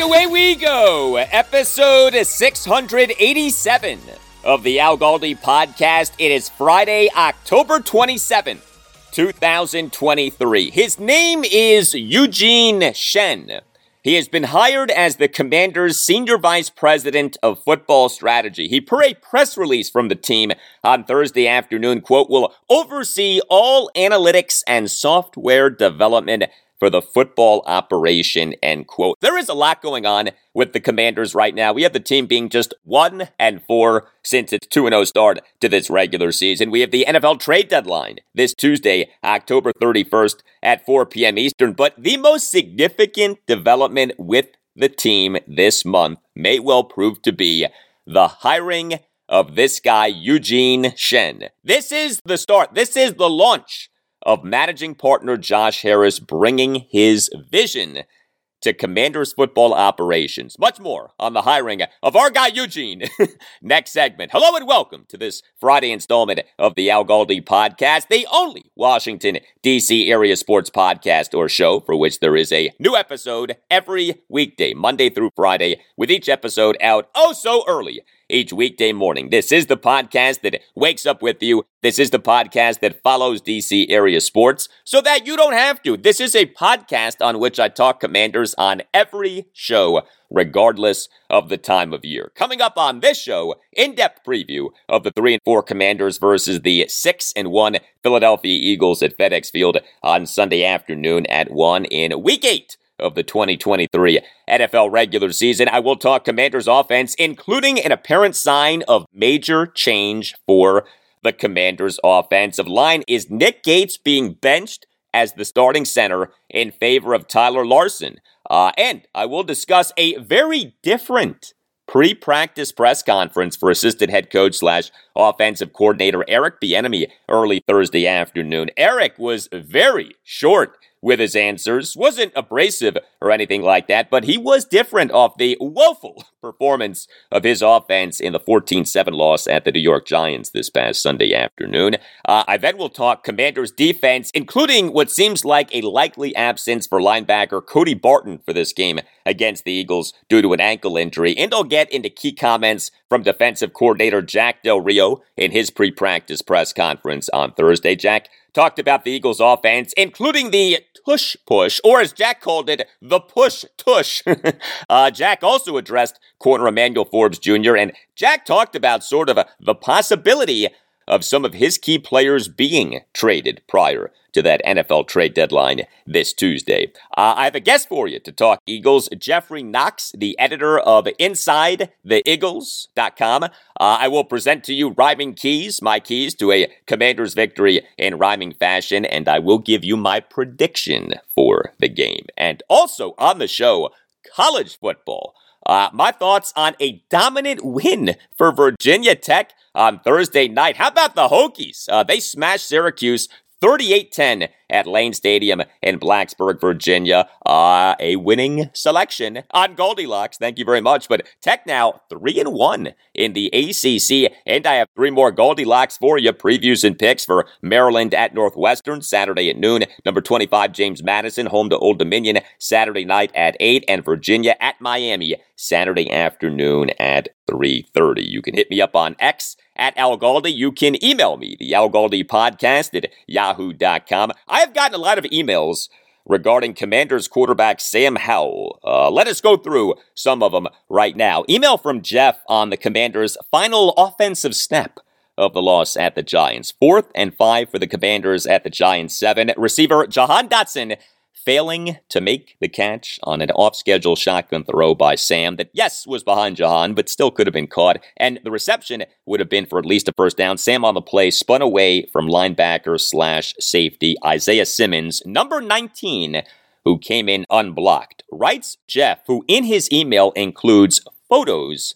Away we go, episode 687 of the Al Galdi podcast. It is Friday, October 27th, 2023. His name is Eugene Shen. He has been hired as the Commanders' Senior Vice President of Football Strategy. He, per a press release from the team on Thursday afternoon, quote, will oversee all analytics and software development for the football operation, end quote. There is a lot going on with the Commanders right now. We have the team being just 1-4 since its 2-0 start to this regular season. We have the NFL trade deadline this Tuesday, October 31st at 4 p.m. Eastern. But the most significant development with the team this month may well prove to be the hiring of this guy, Eugene Shen. This is the start. This is the launch of managing partner Josh Harris bringing his vision to Commanders football operations. Much more on the hiring of our guy Eugene next segment. Hello and welcome to this Friday installment of the Al Galdi podcast, the only Washington, D.C. area sports podcast or show for which there is a new episode every weekday, Monday through Friday, with each episode out oh so early each weekday morning. This is the podcast that wakes up with you. This is the podcast that follows DC area sports so that you don't have to. This is a podcast on which I talk Commanders on every show, regardless of the time of year. Coming up on this show, in-depth preview of the 3-4 Commanders versus the 6-1 Philadelphia Eagles at FedEx Field on Sunday afternoon at 1 in Week 8 of the 2023 NFL regular season. I will talk Commanders offense, including an apparent sign of major change for the Commanders offensive line. Is Nick Gates being benched as the starting center in favor of Tyler Larsen? And I will discuss a very different pre-practice press conference for assistant head coach / offensive coordinator Eric Bieniemy early Thursday afternoon. Eric was very short with his answers, wasn't abrasive or anything like that, but he was different off the woeful performance of his offense in the 14-7 loss at the New York Giants this past Sunday afternoon. I then will talk Commanders defense, including what seems like a likely absence for linebacker Cody Barton for this game against the Eagles due to an ankle injury, and I'll get into key comments from defensive coordinator Jack Del Rio in his pre-practice press conference on Thursday. Jack talked about the Eagles offense, including the tush-push, or as Jack called it, the push-tush. Jack also addressed corner Emmanuel Forbes Jr., and Jack talked about sort of the possibility of some of his key players being traded prior to that NFL trade deadline this Tuesday. I have a guest for you to talk Eagles, Geoffrey Knox, the editor of InsideTheIggles.com. I will present to you rhyming keys, my keys to a Commanders victory in rhyming fashion, and I will give you my prediction for the game. And also on the show, college football. My thoughts on a dominant win for Virginia Tech on Thursday night. How about the Hokies? They smashed Syracuse 38-10 at Lane Stadium in Blacksburg, Virginia. A winning selection on Goldilocks. Thank you very much. But Tech now 3-1 in the ACC, and I have three more Goldilocks for you. Previews and picks for Maryland at Northwestern Saturday at noon. Number 25, James Madison, home to Old Dominion Saturday night at 8, and Virginia at Miami Saturday afternoon at 3:30. You can hit me up on X at Al Galdi. You can email me, the Al Galdi podcast at yahoo.com. I have gotten a lot of emails regarding Commanders quarterback Sam Howell. Let us go through some of them right now. Email from Jeff on the Commanders' final offensive snap of the loss at the Giants. 4th and 5 for the Commanders at the Giants 7. Receiver Jahan Dotson failing to make the catch on an off-schedule shotgun throw by Sam that, yes, was behind Jahan, but still could have been caught. And the reception would have been for at least a first down. Sam on the play spun away from linebacker / safety Isaiah Simmons, number 19, who came in unblocked. Writes Jeff, who in his email includes photos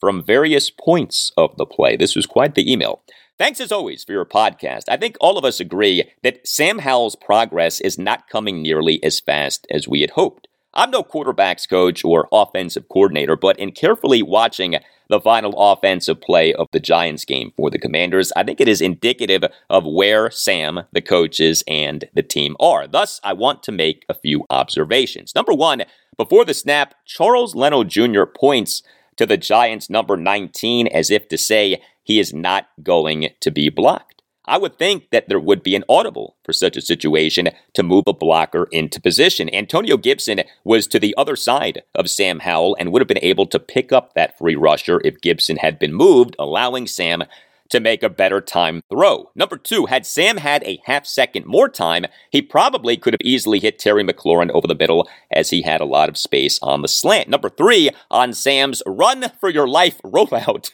from various points of the play. This was quite the email. Thanks as always for your podcast. I think all of us agree that Sam Howell's progress is not coming nearly as fast as we had hoped. I'm no quarterbacks coach or offensive coordinator, but in carefully watching the final offensive play of the Giants game for the Commanders, I think it is indicative of where Sam, the coaches, and the team are. Thus, I want to make a few observations. Number one, before the snap, Charles Leno Jr. points to the Giants' number 19 as if to say, he is not going to be blocked. I would think that there would be an audible for such a situation to move a blocker into position. Antonio Gibson was to the other side of Sam Howell and would have been able to pick up that free rusher if Gibson had been moved, allowing Sam to make a better time throw. Number two, had Sam had a half second more time, he probably could have easily hit Terry McLaurin over the middle as he had a lot of space on the slant. Number three, on Sam's run for your life rollout,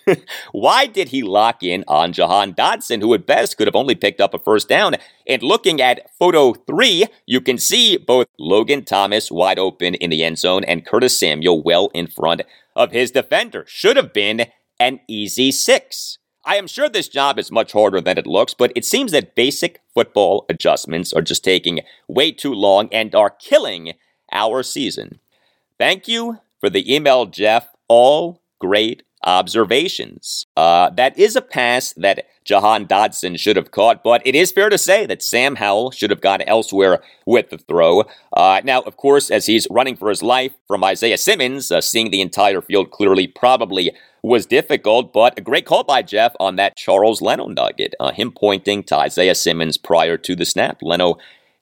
why did he lock in on Jahan Dotson, who at best could have only picked up a first down? And looking at photo 3, you can see both Logan Thomas wide open in the end zone and Curtis Samuel well in front of his defender. Should have been an easy 6. I am sure this job is much harder than it looks, but it seems that basic football adjustments are just taking way too long and are killing our season. Thank you for the email, Jeff. All great observations. That is a pass that Jahan Dotson should have caught, but it is fair to say that Sam Howell should have gone elsewhere with the throw. Now, of course, as he's running for his life from Isaiah Simmons, seeing the entire field clearly probably was difficult, but a great call by Jeff on that Charles Leno nugget, him pointing to Isaiah Simmons prior to the snap. Leno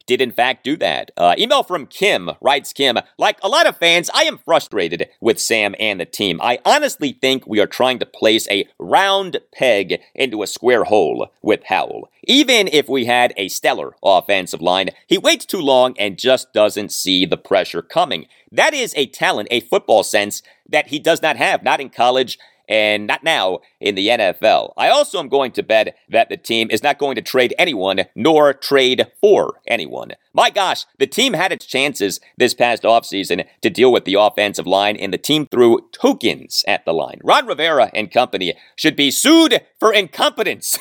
did in fact do that. Email from Kim, writes Kim, like a lot of fans, I am frustrated with Sam and the team. I honestly think we are trying to place a round peg into a square hole with Howell. Even if we had a stellar offensive line, he waits too long and just doesn't see the pressure coming. That is a talent, a football sense that he does not have, not in college, and not now in the NFL. I also am going to bet that the team is not going to trade anyone, nor trade for anyone. My gosh, the team had its chances this past offseason to deal with the offensive line, and the team threw tokens at the line. Rod Rivera and company should be sued for incompetence.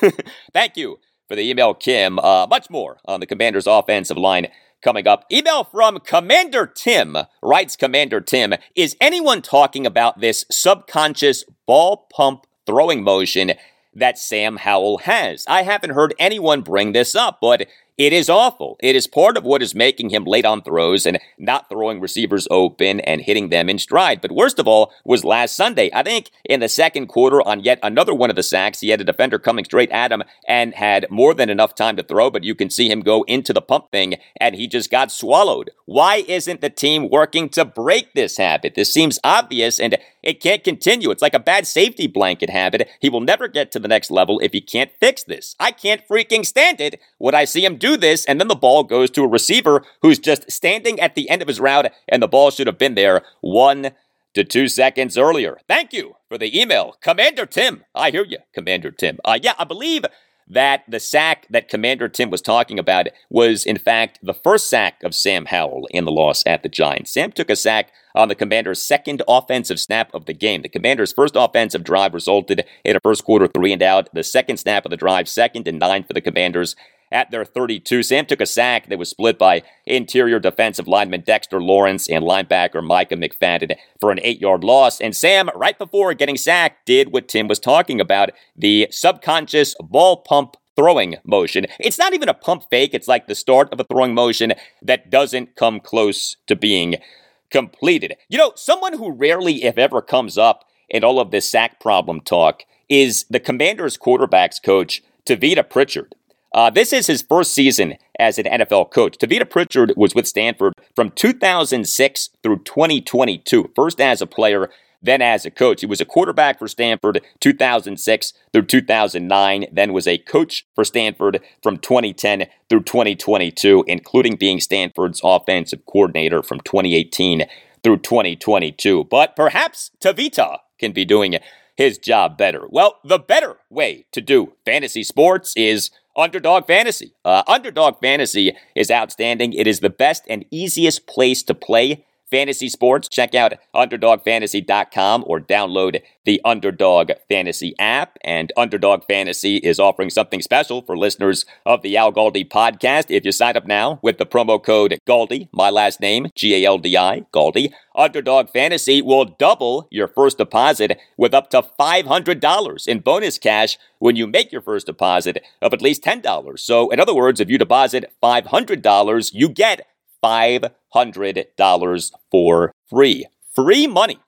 Thank you for the email, Kim. Much more on the Commanders' offensive line coming up. Email from Commander Tim, writes Commander Tim, is anyone talking about this subconscious ball pump throwing motion that Sam Howell has? I haven't heard anyone bring this up, but it is awful. It is part of what is making him late on throws and not throwing receivers open and hitting them in stride. But worst of all was last Sunday. I think in the second quarter on yet another one of the sacks, he had a defender coming straight at him and had more than enough time to throw, but you can see him go into the pump thing and he just got swallowed. Why isn't the team working to break this habit? This seems obvious and it can't continue. It's like a bad safety blanket habit. He will never get to the next level if he can't fix this. I can't freaking stand it when I see him do this, and then the ball goes to a receiver who's just standing at the end of his route, and the ball should have been there 1 to 2 seconds earlier. Thank you for the email, Commander Tim. I hear you, Commander Tim. Yeah, I believe that the sack that Commander Tim was talking about was, in fact, the first sack of Sam Howell in the loss at the Giants. Sam took a sack on the Commanders' second offensive snap of the game. The Commanders' first offensive drive resulted in a first quarter 3 and out. The second snap of the drive, 2nd and 9 for the Commanders at their 32. Sam took a sack that was split by interior defensive lineman Dexter Lawrence and linebacker Micah McFadden for an 8-yard loss. And Sam, right before getting sacked, did what Tim was talking about, the subconscious ball pump throwing motion. It's not even a pump fake. It's like the start of a throwing motion that doesn't come close to being completed. You know, someone who rarely, if ever, comes up in all of this sack problem talk is the Commanders quarterbacks coach, Tavita Pritchard. This is his first season as an NFL coach. Tavita Pritchard was with Stanford from 2006 through 2022, first as a player, then as a coach. He was a quarterback for Stanford 2006 through 2009, then was a coach for Stanford from 2010 through 2022, including being Stanford's offensive coordinator from 2018 through 2022. But perhaps Tavita can be doing his job better. Well, the better way to do fantasy sports is Underdog Fantasy. Underdog Fantasy is outstanding. It is the best and easiest place to play fantasy sports. Check out UnderdogFantasy.com or download the Underdog Fantasy app. And Underdog Fantasy is offering something special for listeners of the Al Galdi podcast. If you sign up now with the promo code Galdi, my last name, Galdi, Galdi, Underdog Fantasy will double your first deposit with up to $500 in bonus cash when you make your first deposit of at least $10. So in other words, if you deposit $500, you get $500 for free. Free money.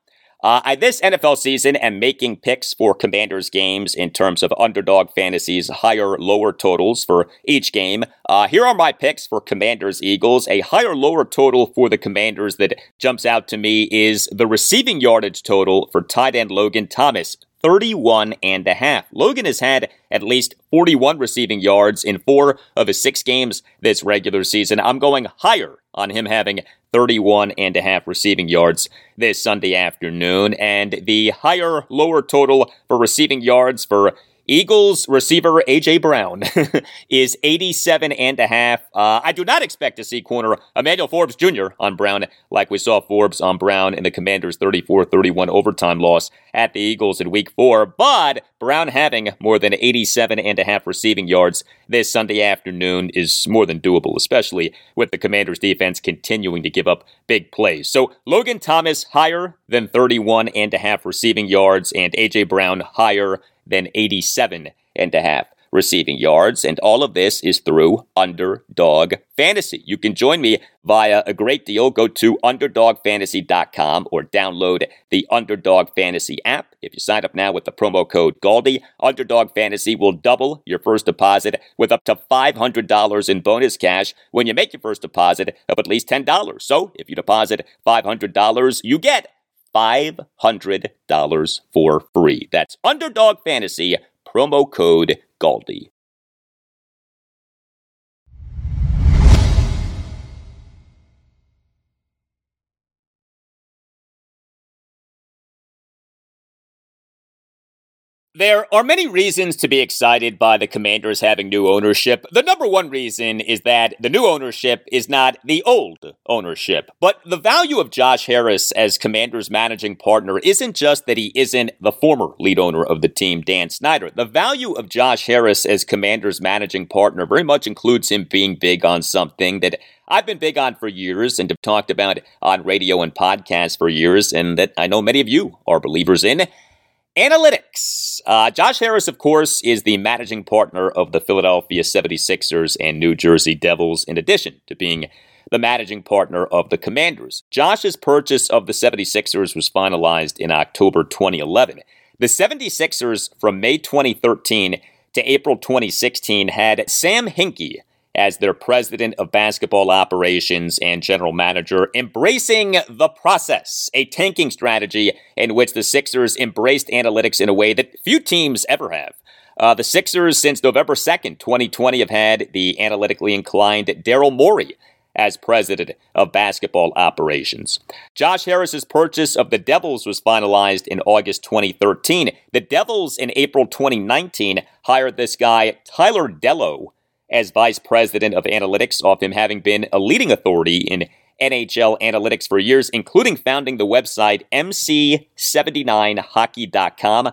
This NFL season, I'm making picks for Commanders games in terms of Underdog Fantasy's higher, lower totals for each game. Here are my picks for Commanders Eagles. A higher, lower total for the Commanders that jumps out to me is the receiving yardage total for tight end Logan Thomas, 31.5. Logan has had at least 41 receiving yards in 4 of his 6 games this regular season. I'm going higher on him having 31.5 receiving yards this Sunday afternoon. And the higher, lower total for receiving yards for Eagles receiver A.J. Brown is 87.5. I do not expect to see corner Emmanuel Forbes Jr. on Brown like we saw Forbes on Brown in the Commanders' 34-31 overtime loss at the Eagles in Week 4, but Brown having more than 87.5 receiving yards this Sunday afternoon is more than doable, especially with the Commanders' defense continuing to give up big plays. So Logan Thomas higher than 31.5 receiving yards and A.J. Brown higher than 87.5 receiving yards. And all of this is through Underdog Fantasy. You can join me via a great deal. Go to UnderdogFantasy.com or download the Underdog Fantasy app. If you sign up now with the promo code Galdi, Underdog Fantasy will double your first deposit with up to $500 in bonus cash when you make your first deposit of at least $10. So if you deposit $500, you get $500 for free. That's Underdog Fantasy, promo code Galdi. There are many reasons to be excited by the Commanders having new ownership. The number one reason is that the new ownership is not the old ownership. But the value of Josh Harris as Commanders managing partner isn't just that he isn't the former lead owner of the team, Dan Snyder. The value of Josh Harris as Commanders managing partner very much includes him being big on something that I've been big on for years and have talked about on radio and podcasts for years, and that I know many of you are believers in: analytics. Josh Harris, of course, is the managing partner of the Philadelphia 76ers and New Jersey Devils, in addition to being the managing partner of the Commanders. Josh's purchase of the 76ers was finalized in October 2011. The 76ers, from May 2013 to April 2016, had Sam Hinkie as their president of basketball operations and general manager, embracing the process, a tanking strategy in which the Sixers embraced analytics in a way that few teams ever have. The Sixers, since November 2nd, 2020, have had the analytically inclined Daryl Morey as president of basketball operations. Josh Harris's purchase of the Devils was finalized in August 2013. The Devils, in April 2019, hired this guy, Tyler Dello, as vice president of analytics, off him having been a leading authority in NHL analytics for years, including founding the website mc79hockey.com,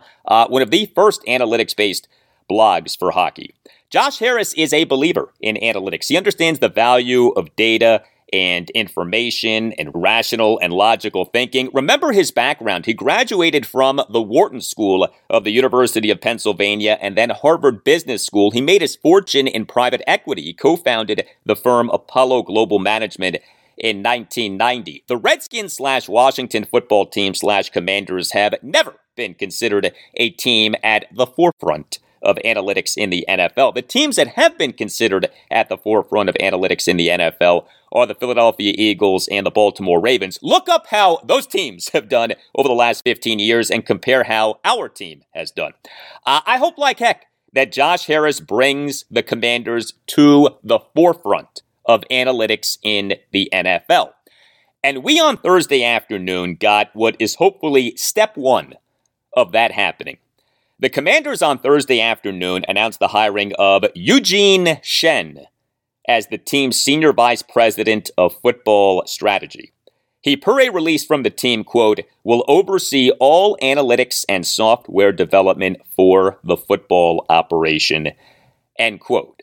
one of the first analytics-based blogs for hockey. Josh Harris is a believer in analytics. He understands the value of data and information and rational and logical thinking. Remember his background. He graduated from the Wharton School of the University of Pennsylvania and then Harvard Business School. He made his fortune in private equity. He co-founded the firm Apollo Global Management in 1990. The Redskins/Washington football team/Commanders have never been considered a team at the forefront of analytics in the NFL. The teams that have been considered at the forefront of analytics in the NFL are the Philadelphia Eagles and the Baltimore Ravens. Look up how those teams have done over the last 15 years and compare how our team has done. I hope like heck that Josh Harris brings the Commanders to the forefront of analytics in the NFL. And we on Thursday afternoon got what is hopefully step one of that happening. The Commanders on Thursday afternoon announced the hiring of Eugene Shen as the team's senior vice president of football strategy. He, per a release from the team, quote, will oversee all analytics and software development for the football operation, end quote.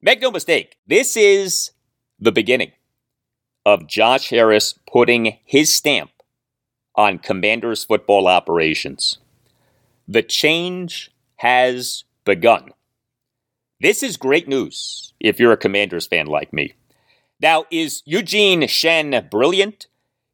Make no mistake, this is the beginning of Josh Harris putting his stamp on Commanders football operations. The change has begun. This is great news if you're a Commanders fan like me. Now, is Eugene Shen brilliant?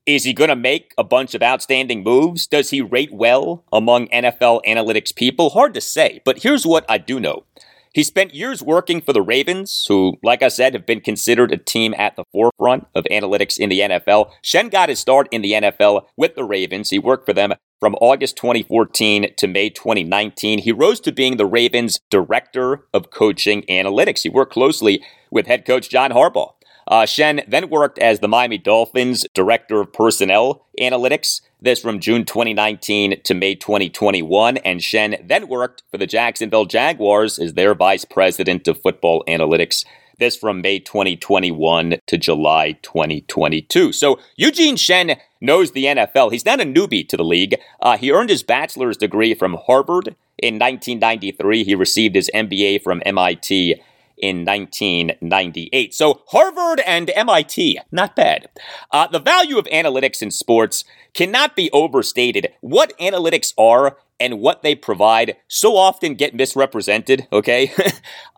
Is he going to make a bunch of outstanding moves? Does he rate well among NFL analytics people? Hard to say, but here's what I do know. He spent years working for the Ravens, who, like I said, have been considered a team at the forefront of analytics in the NFL. Shen got his start in the NFL with the Ravens. He worked for them from August 2014 to May 2019, he rose to being the Ravens' director of coaching analytics. He worked closely with head coach John Harbaugh. Shen then worked as the Miami Dolphins' director of personnel analytics, this from June 2019 to May 2021. And Shen then worked for the Jacksonville Jaguars as their vice president of football analytics, this from May 2021 to July 2022. So Eugene Shen knows the NFL. He's not a newbie to the league. He earned his bachelor's degree from Harvard in 1993. He received his MBA from MIT in 1998. So Harvard and MIT, not bad. The value of analytics in sports cannot be overstated. What analytics are and what they provide so often get misrepresented, okay?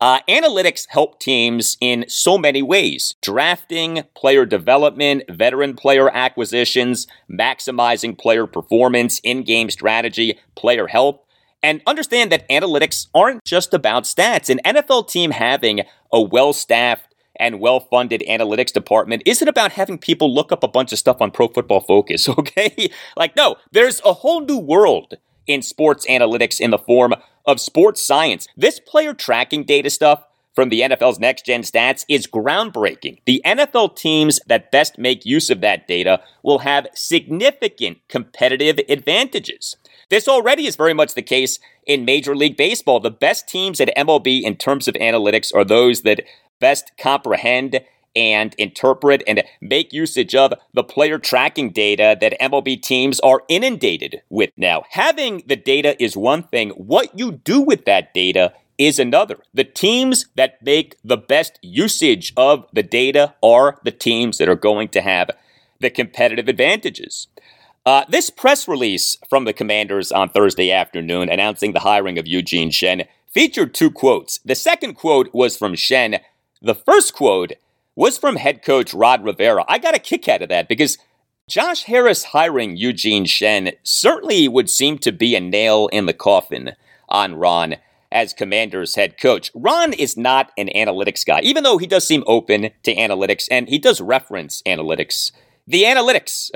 Analytics help teams in so many ways. Drafting, player development, veteran player acquisitions, maximizing player performance, in-game strategy, player health. And understand that analytics aren't just about stats. An NFL team having a well-staffed and well-funded analytics department isn't about having people look up a bunch of stuff on Pro Football Focus, okay? Like, no, there's a whole new world in sports analytics in the form of sports science. This player tracking data stuff from the NFL's Next Gen Stats is groundbreaking. The NFL teams that best make use of that data will have significant competitive advantages. This already is very much the case in Major League Baseball. The best teams at MLB in terms of analytics are those that best comprehend and interpret and make usage of the player tracking data that MLB teams are inundated with now. Having the data is one thing. What you do with that data is another. The teams that make the best usage of the data are the teams that are going to have the competitive advantages. This press release from the Commanders on Thursday afternoon announcing the hiring of Eugene Shen featured two quotes. The second quote was from Shen. The first quote was from head coach Rod Rivera. I got a kick out of that because Josh Harris hiring Eugene Shen certainly would seem to be a nail in the coffin on Ron as Commanders head coach. Ron is not an analytics guy, even though he does seem open to analytics and he does reference analytics. The analytics,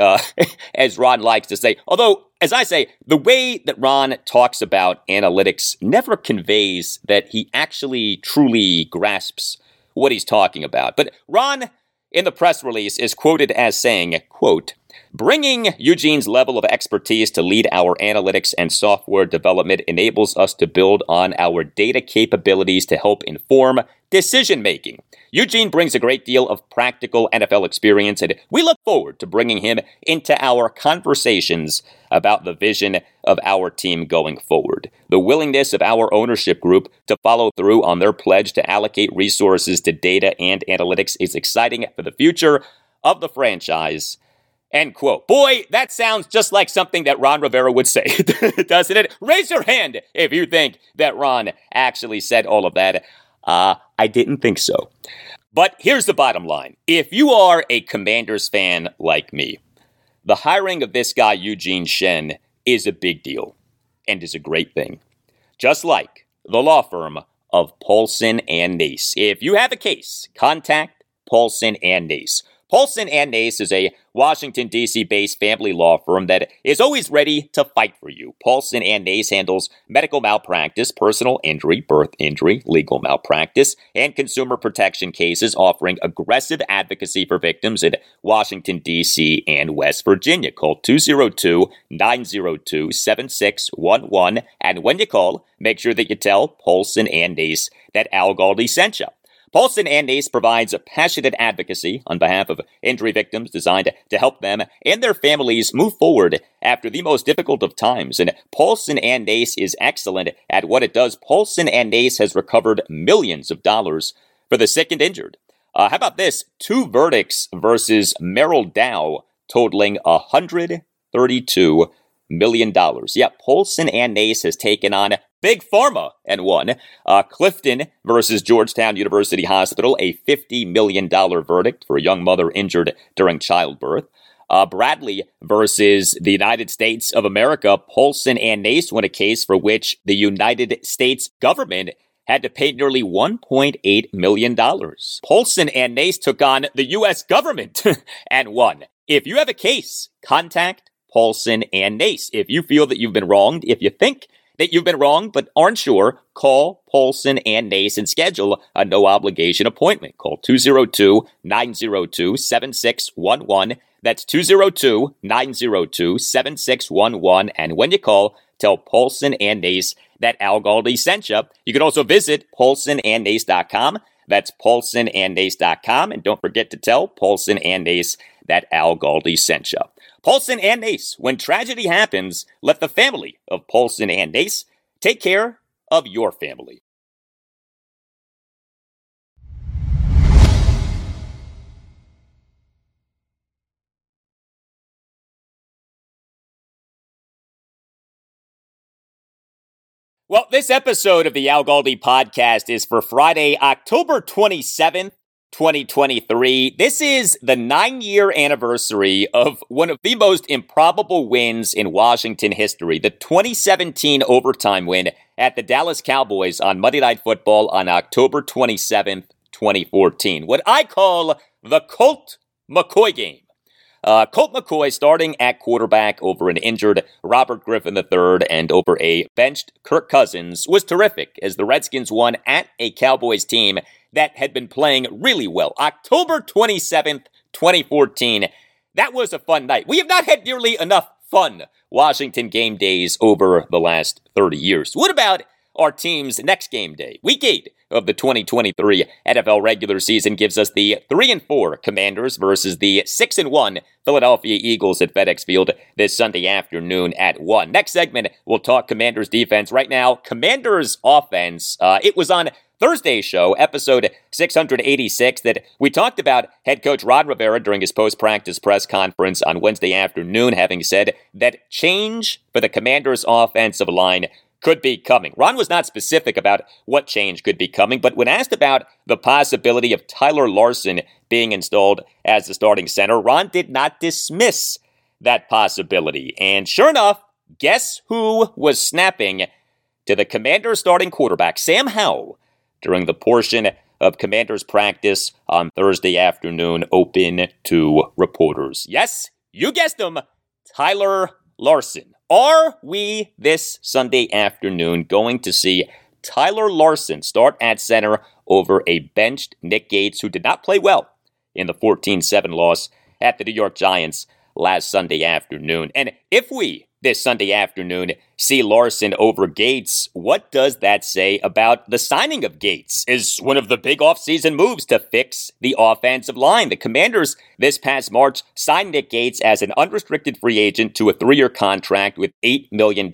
as Ron likes to say. Although, as I say, the way that Ron talks about analytics never conveys that he actually truly grasps what he's talking about. But Ron, in the press release, is quoted as saying, quote, Bringing Eugene's level of expertise to lead our analytics and software development enables us to build on our data capabilities to help inform decision-making. Eugene brings a great deal of practical NFL experience, and we look forward to bringing him into our conversations about the vision of our team going forward. The willingness of our ownership group to follow through on their pledge to allocate resources to data and analytics is exciting for the future of the franchise. End quote. Boy, that sounds just like something that Ron Rivera would say, doesn't it? Raise your hand if you think that Ron actually said all of that. I didn't think so. But here's the bottom line. If you are a Commanders fan like me, the hiring of this guy, Eugene Shen, is a big deal and is a great thing. Just like the law firm of Paulson and Nace. If you have a case, contact Paulson and Nace. Paulson & Nace is a Washington, D.C.-based family law firm that is always ready to fight for you. Paulson & Nace handles medical malpractice, personal injury, birth injury, legal malpractice, and consumer protection cases, offering aggressive advocacy for victims in Washington, D.C. and West Virginia. Call 202-902-7611. And when you call, make sure that you tell Paulson & Nace that Al Galdi sent you. Paulson & Nace provides a passionate advocacy on behalf of injury victims designed to help them and their families move forward after the most difficult of times. And Paulson & Nace is excellent at what it does. Paulson & Nace has recovered millions of dollars for the sick and injured. How about this? 2 verdicts versus Merrill Dow totaling $132 million. Yeah, Paulson & Nace has taken on Big Pharma and won. Clifton versus Georgetown University Hospital, a $50 million verdict for a young mother injured during childbirth. Bradley versus the United States of America. Paulson and Nace won a case for which the United States government had to pay nearly $1.8 million. Paulson and Nace took on the U.S. government and won. If you have a case, contact Paulson and Nace. If you feel that you've been wronged, if you think that you've been wronged but aren't sure, call Paulson and Nace and schedule a no-obligation appointment. Call 202-902-7611. That's 202-902-7611. And when you call, tell Paulson and Nace that Al Galdi sent you. You can also visit paulsonandnace.com. That's paulsonandnace.com. And don't forget to tell Paulson and Nace that Al Galdi sent you. Paulson & Nace, when tragedy happens, let the family of Paulson & Nace take care of your family. Well, this episode of the Al Galdi Podcast is for Friday, October 27th, 2023. This is the 9-year anniversary of one of the most improbable wins in Washington history, the 2017 overtime win at the Dallas Cowboys on Monday Night Football on October 27th, 2014. What I call the Colt McCoy game. Colt McCoy starting at quarterback over an injured Robert Griffin III and over a benched Kirk Cousins was terrific as the Redskins won at a Cowboys team that had been playing really well. October 27th, 2014. That was a fun night. We have not had nearly enough fun Washington game days over the last 30 years. What about our team's next game day? Week 8 of the 2023 NFL regular season gives us the 3-4 Commanders versus the 6-1 Philadelphia Eagles at FedEx Field this Sunday afternoon at 1. Next segment, we'll talk Commanders defense. Right now, Commanders offense. It was on Thursday's show, episode 686, that we talked about head coach Rod Rivera during his post-practice press conference on Wednesday afternoon, having said that change for the Commanders' offensive line could be coming. Ron was not specific about what change could be coming, but when asked about the possibility of Tyler Larsen being installed as the starting center, Ron did not dismiss that possibility. And sure enough, guess who was snapping to the Commanders' starting quarterback, Sam Howell, during the portion of Commanders practice on Thursday afternoon, open to reporters. Yes, you guessed him, Tyler Larsen. Are we this Sunday afternoon going to see Tyler Larsen start at center over a benched Nick Gates, who did not play well in the 14-7 loss at the New York Giants last Sunday afternoon. And if we, this Sunday afternoon, see Larsen over Gates, what does that say about the signing of Gates? Is one of the big offseason moves to fix the offensive line. The Commanders this past March signed Nick Gates as an unrestricted free agent to a 3-year contract with $8 million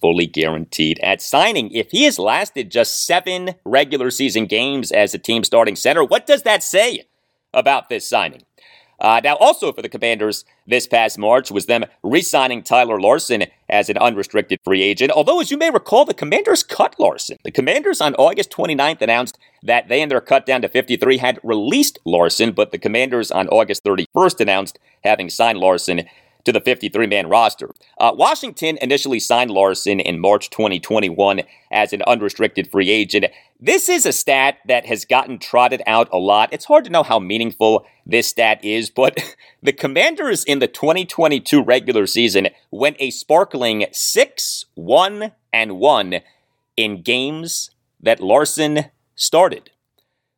fully guaranteed at signing. If he has lasted just 7 regular season games as a team starting center, what does that say about this signing? Now, also for the Commanders this past March was them re-signing Tyler Larsen as an unrestricted free agent. Although, as you may recall, the Commanders cut Larsen. The Commanders on August 29th announced that they and their cut down to 53 had released Larsen, but the Commanders on August 31st announced having signed Larsen to the 53-man roster. Washington initially signed Larsen in March 2021 as an unrestricted free agent. This is a stat that has gotten trotted out a lot. It's hard to know how meaningful this stat is, but the Commanders in the 2022 regular season went a sparkling 6-1-1 in games that Larsen started.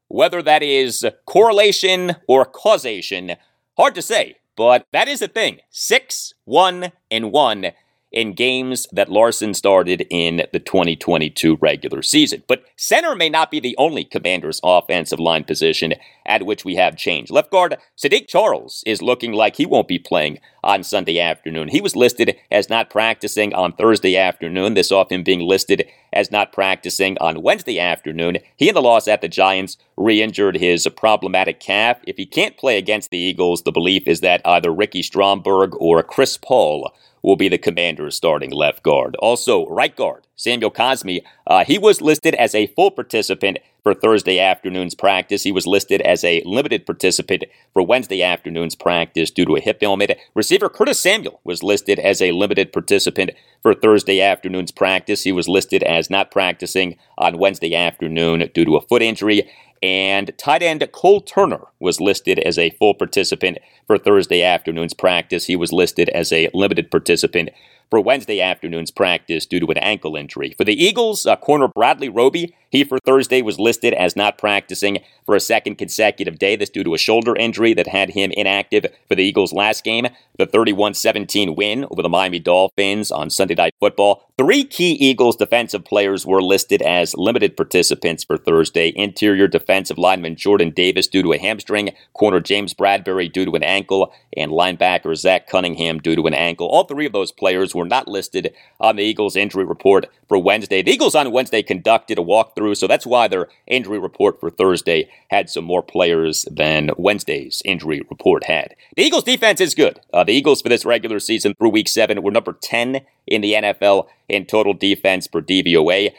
Whether that is correlation or causation, hard to say. But that is the thing, 6-1-1 in games that Larsen started in the 2022 regular season. But center may not be the only Commanders offensive line position at which we have change. Left guard Sadiq Charles is looking like he won't be playing on Sunday afternoon. He was listed as not practicing on Thursday afternoon. This off him being listed as not practicing on Wednesday afternoon. He and the loss at the Giants re-injured his problematic calf. If he can't play against the Eagles, the belief is that either Ricky Stromberg or Chris Paul will be the Commanders' starting left guard. Also, right guard, Samuel Cosmi, he was listed as a full participant for Thursday afternoon's practice. He was listed as a limited participant for Wednesday afternoon's practice due to a hip ailment. Receiver Curtis Samuel was listed as a limited participant for Thursday afternoon's practice. He was listed as not practicing on Wednesday afternoon due to a foot injury. And tight end Cole Turner was listed as a full participant for Thursday afternoon's practice. He was listed as a limited participant for Wednesday afternoon's practice due to an ankle injury. For the Eagles, corner Bradley Roby, he for Thursday was listed as not practicing for a second consecutive day. This due to a shoulder injury that had him inactive for the Eagles last game, the 31-17 win over the Miami Dolphins on Sunday Night Football. 3 key Eagles defensive players were listed as limited participants for Thursday. Interior defensive lineman Jordan Davis due to a hamstring, corner James Bradbury due to an ankle, and linebacker Zach Cunningham due to an ankle. All 3 of those players were not listed on the Eagles injury report for Wednesday. The Eagles on Wednesday conducted a walkthrough, so that's why their injury report for Thursday had some more players than Wednesday's injury report had. The Eagles defense is good. The Eagles for this regular season through week 7 were number 10 in the NFL in total defense per DVOA.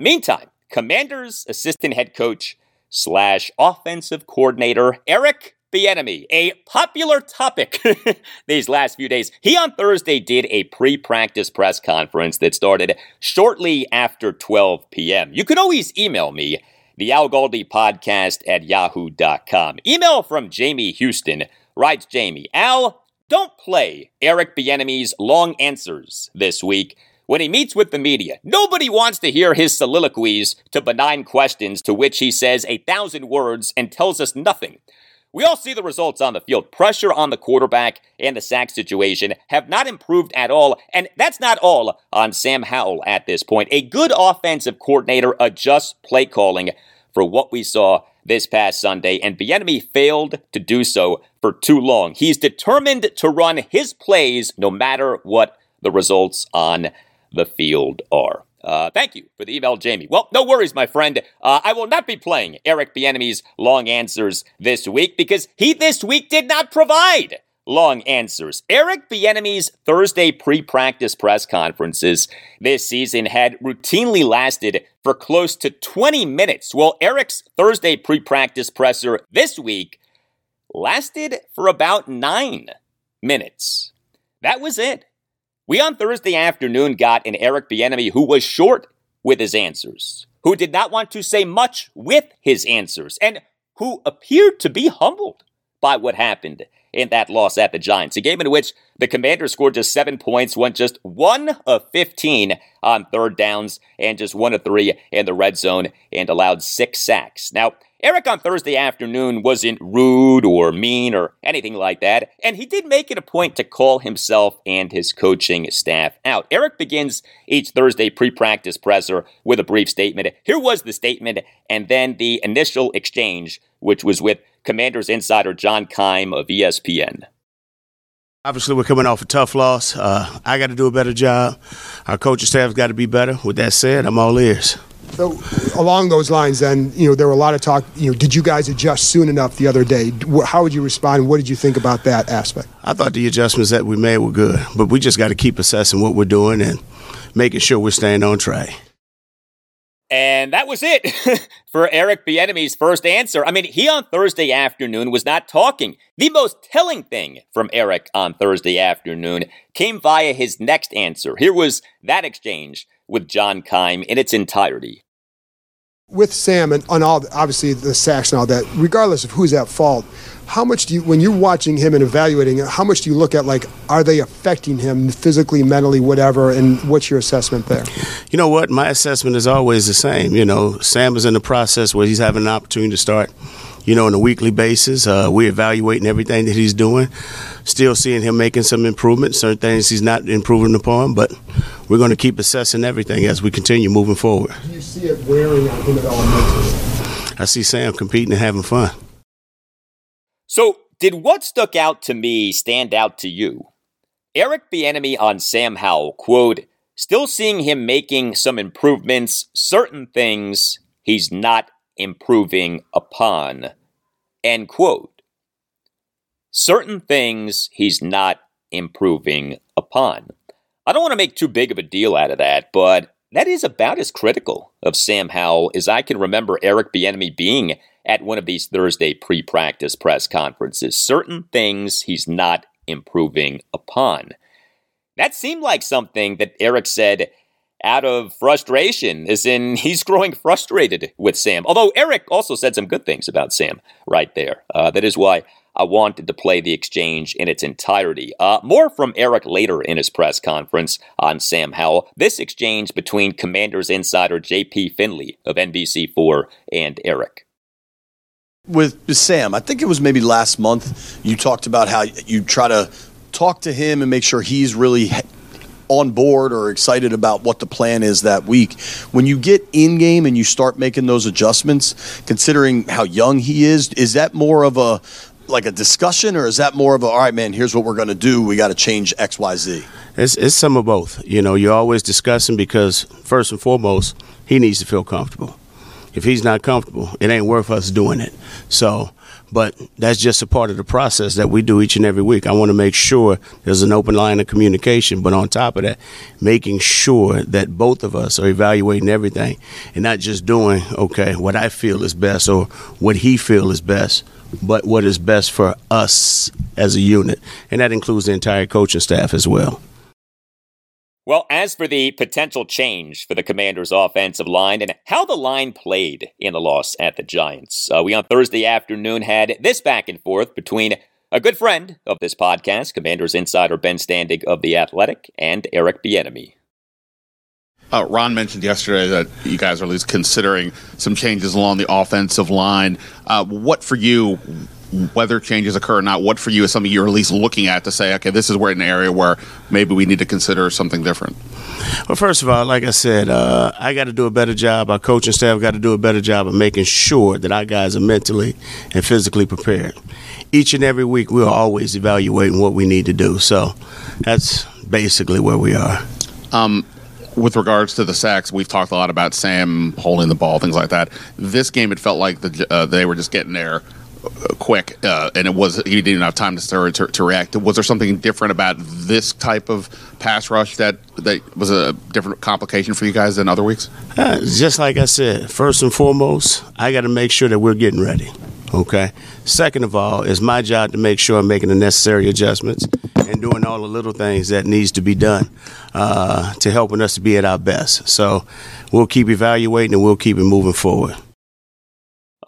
Meantime, Commanders assistant head coach / offensive coordinator Eric Bieniemy, a popular topic these last few days. He on Thursday did a pre-practice press conference that started shortly after 12 p.m. You can always email me, the Al Galdi podcast at yahoo.com. Email from Jamie Houston, writes Jamie, Al, don't play Eric Bieniemy's long answers this week when he meets with the media. Nobody wants to hear his soliloquies to benign questions to which he says 1,000 words and tells us nothing. We all see the results on the field. Pressure on the quarterback and the sack situation have not improved at all, and that's not all on Sam Howell at this point. A good offensive coordinator adjusts play calling for what we saw this past Sunday, and Bieniemy failed to do so for too long. He's determined to run his plays no matter what the results on the field are. Thank you for the email, Jamie. Well, no worries, my friend. I will not be playing Eric Bieniemy's long answers this week because he this week did not provide long answers. Eric Bieniemy's Thursday pre-practice press conferences this season had routinely lasted for close to 20 minutes. Well, Eric's Thursday pre-practice presser this week lasted for about 9 minutes. That was it. We on Thursday afternoon got an Eric Bieniemy who was short with his answers, who did not want to say much with his answers, and who appeared to be humbled by what happened in that loss at the Giants. A game in which the Commanders scored just 7 points, went just 1 of 15 on third downs, and just 1 of 3 in the red zone, and allowed 6 sacks. Now, Eric on Thursday afternoon wasn't rude or mean or anything like that, and he did make it a point to call himself and his coaching staff out. Eric begins each Thursday pre-practice presser with a brief statement. Here was the statement, and then the initial exchange, which was with Commanders insider John Keim of ESPN. Obviously, we're coming off a tough loss. I got to do a better job. Our coaching staff's got to be better. With that said, I'm all ears. So along those lines, then, there were a lot of talk, did you guys adjust soon enough the other day? How would you respond? What did you think about that aspect? I thought the adjustments that we made were good, but we just got to keep assessing what we're doing and making sure we're staying on track. And that was it for Eric Bieniemy's first answer. I mean, he on Thursday afternoon was not talking. The most telling thing from Eric on Thursday afternoon came via his next answer. Here was that exchange with John Keim in its entirety. With Sam and on all, obviously, the sacks and all that, regardless of who's at fault, how much do you, when you're watching him and evaluating it, how much do you look at, are they affecting him physically, mentally, whatever, and what's your assessment there? You know what? My assessment is always the same. Sam is in the process where he's having an opportunity to start, on a weekly basis. We're evaluating everything that he's doing, still seeing him making some improvements, certain things he's not improving upon, but we're going to keep assessing everything as we continue moving forward. Do you see it wearing on him at all mentally? I see Sam competing and having fun. So, did what stuck out to me stand out to you? Eric Bieniemy on Sam Howell, quote, still seeing him making some improvements, certain things he's not improving upon, end quote. Certain things he's not improving upon. I don't want to make too big of a deal out of that, but that is about as critical of Sam Howell as I can remember Eric Bieniemy being at one of these Thursday pre-practice press conferences. Certain things he's not improving upon. That seemed like something that Eric said out of frustration, as in he's growing frustrated with Sam. Although Eric also said some good things about Sam right there. That is why I wanted to play the exchange in its entirety. More from Eric later in his press conference on Sam Howell. This exchange between Commanders insider J.P. Finley of NBC4 and Eric. With Sam, I think it was maybe last month, you talked about how you try to talk to him and make sure he's really on board or excited about what the plan is that week. When you get in-game and you start making those adjustments, considering how young he is that more of a like a discussion, or is that more of a, all right, man, here's what we're going to do. We got to change X, Y, Z. It's some of both. You're always discussing because first and foremost, he needs to feel comfortable. If he's not comfortable, it ain't worth us doing it. So, but that's just a part of the process that we do each and every week. I want to make sure there's an open line of communication, but on top of that, making sure that both of us are evaluating everything and not just doing, okay, what I feel is best or what he feels is best, but what is best for us as a unit. And that includes the entire coaching staff as well. Well, as for the potential change for the Commanders' offensive line and how the line played in the loss at the Giants, we on Thursday afternoon had this back and forth between a good friend of this podcast, Commanders insider Ben Standig of The Athletic, and Eric Bieniemy. Ron mentioned yesterday that you guys are at least considering some changes along the offensive line. What for you, whether changes occur or not, what for you is something you're at least looking at to say, okay, this is where an area where maybe we need to consider something different? Well, first of all, like I said, I got to do a better job. Our coaching staff got to do a better job of making sure that our guys are mentally and physically prepared. Each and every week, we're always evaluating what we need to do. So that's basically where we are. With regards to the sacks, we've talked a lot about Sam holding the ball, things like that. This game, it felt like they were just getting there quick, and he didn't have time to react. Was there something different about this type of pass rush that was a different complication for you guys than other weeks? Just like I said, first and foremost, I got to make sure that we're getting ready. Okay. Second of all, it's my job to make sure I'm making the necessary adjustments and doing all the little things that needs to be done to helping us to be at our best. So we'll keep evaluating and we'll keep it moving forward.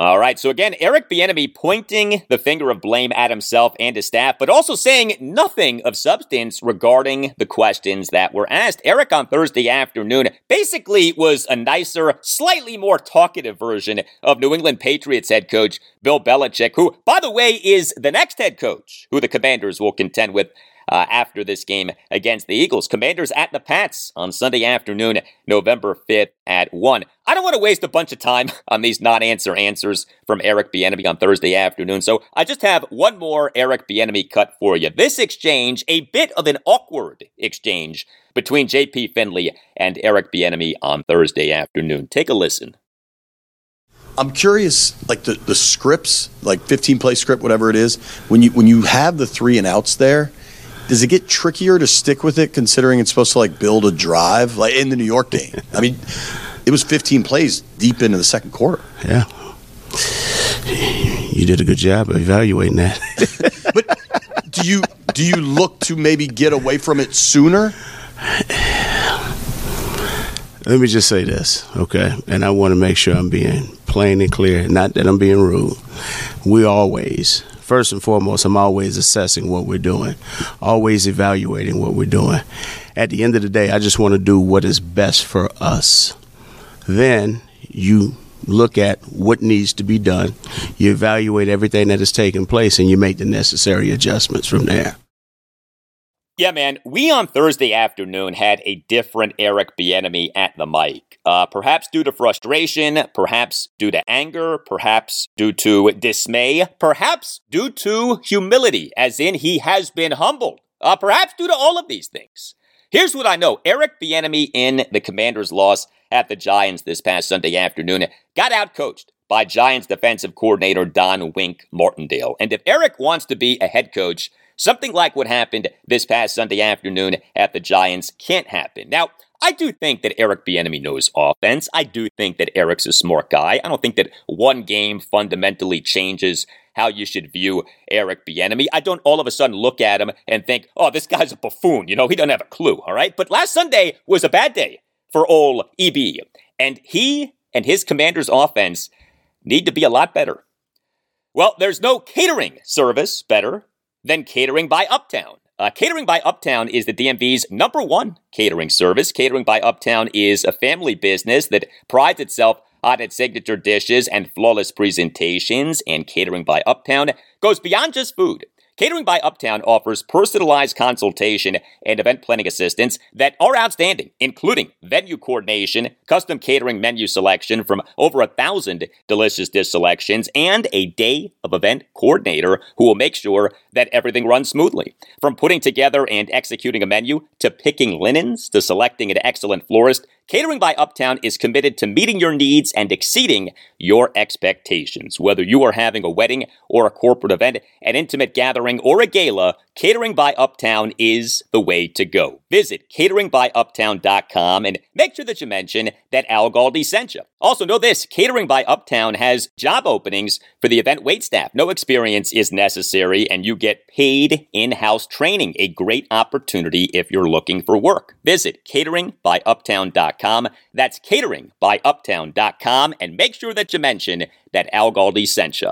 All right, so again, Eric Bieniemy pointing the finger of blame at himself and his staff, but also saying nothing of substance regarding the questions that were asked. Eric on Thursday afternoon basically was a nicer, slightly more talkative version of New England Patriots head coach Bill Belichick, who, by the way, is the next head coach who the Commanders will contend with after this game against the Eagles. Commanders at the Pats on Sunday afternoon, November 5th at 1. I don't want to waste a bunch of time on these non-answer answers from Eric Bieniemy on Thursday afternoon, so I just have one more Eric Bieniemy cut for you. This exchange, a bit of an awkward exchange between J.P. Finley and Eric Bieniemy on Thursday afternoon. Take a listen. I'm curious, like the scripts, like 15-play script, whatever it is, when you have the three and outs there, does it get trickier to stick with it, considering it's supposed to like build a drive, like in the New York game? I mean, it was 15 plays deep into the second quarter. Yeah, you did a good job of evaluating that. But do you look to maybe get away from it sooner? Let me just say this, okay? And I want to make sure I'm being plain and clear. Not that I'm being rude. We always. First and foremost, I'm always assessing what we're doing, always evaluating what we're doing. At the end of the day, I just want to do what is best for us. Then you look at what needs to be done. You evaluate everything that has taken place, and you make the necessary adjustments from there. Yeah, man, we on Thursday afternoon had a different Eric Bieniemy at the mic. Perhaps due to frustration, perhaps due to anger, perhaps due to dismay, perhaps due to humility, as in he has been humbled. Perhaps due to all of these things. Here's what I know. Eric Bieniemy in the Commanders' loss at the Giants this past Sunday afternoon got outcoached by Giants defensive coordinator Don Wink Martindale. And if Eric wants to be a head coach, something like what happened this past Sunday afternoon at the Giants can't happen. Now, I do think that Eric Bieniemy knows offense. I do think that Eric's a smart guy. I don't think that one game fundamentally changes how you should view Eric Bieniemy. I don't all of a sudden look at him and think, oh, this guy's a buffoon. You know, he doesn't have a clue, all right? But last Sunday was a bad day for old EB. And he and his Commanders' offense need to be a lot better. Well, there's no catering service better than Catering by Uptown. Catering by Uptown is the DMV's number one catering service. Catering by Uptown is a family business that prides itself on its signature dishes and flawless presentations, and Catering by Uptown goes beyond just food. Catering by Uptown offers personalized consultation and event planning assistance that are outstanding, including venue coordination, custom catering menu selection from over 1,000 delicious dish selections, and a day of event coordinator who will make sure that everything runs smoothly. From putting together and executing a menu, to picking linens, to selecting an excellent florist, Catering by Uptown is committed to meeting your needs and exceeding your expectations. Whether you are having a wedding or a corporate event, an intimate gathering or a gala, Catering by Uptown is the way to go. Visit cateringbyuptown.com and make sure that you mention that Al Galdi sent you. Also know this, Catering by Uptown has job openings for the event waitstaff. No experience is necessary and you get paid in-house training. A great opportunity if you're looking for work. Visit cateringbyuptown.com. That's cateringbyuptown.com, and make sure that you mention that Al Galdi sent you.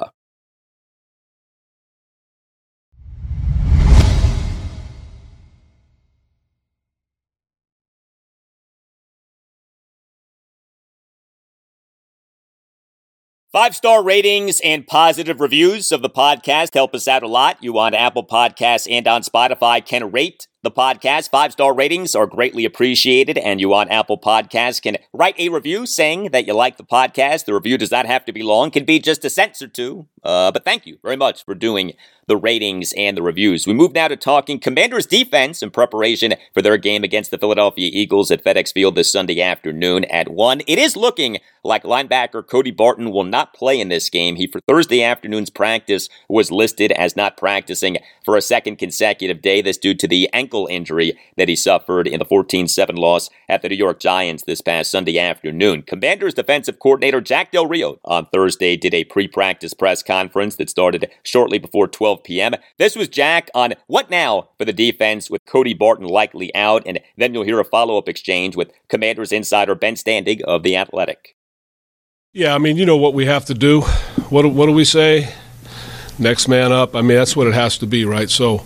Five-star ratings and positive reviews of the podcast help us out a lot. You on Apple Podcasts and on Spotify can rate the podcast. Five-star ratings are greatly appreciated, and you on Apple Podcasts can write a review saying that you like the podcast. The review does not have to be long, can be just a sentence or two. But thank you very much for doing the ratings and the reviews. We move now to talking Commanders defense in preparation for their game against the Philadelphia Eagles at FedEx Field this Sunday afternoon at 1. It is looking like linebacker Cody Barton will not play in this game. He, for Thursday afternoon's practice, was listed as not practicing for a second consecutive day. This due to the ankle injury that he suffered in the 14-7 loss at the New York Giants this past Sunday afternoon. Commanders defensive coordinator Jack Del Rio on Thursday did a pre-practice press conference that started shortly before 12 p.m. This was Jack on what now for the defense with Cody Barton likely out, and then you'll hear a follow-up exchange with Commanders insider Ben Standing of The Athletic. Yeah, I mean, you know what we have to do. What do we say? Next man up. I mean, that's what it has to be, right? So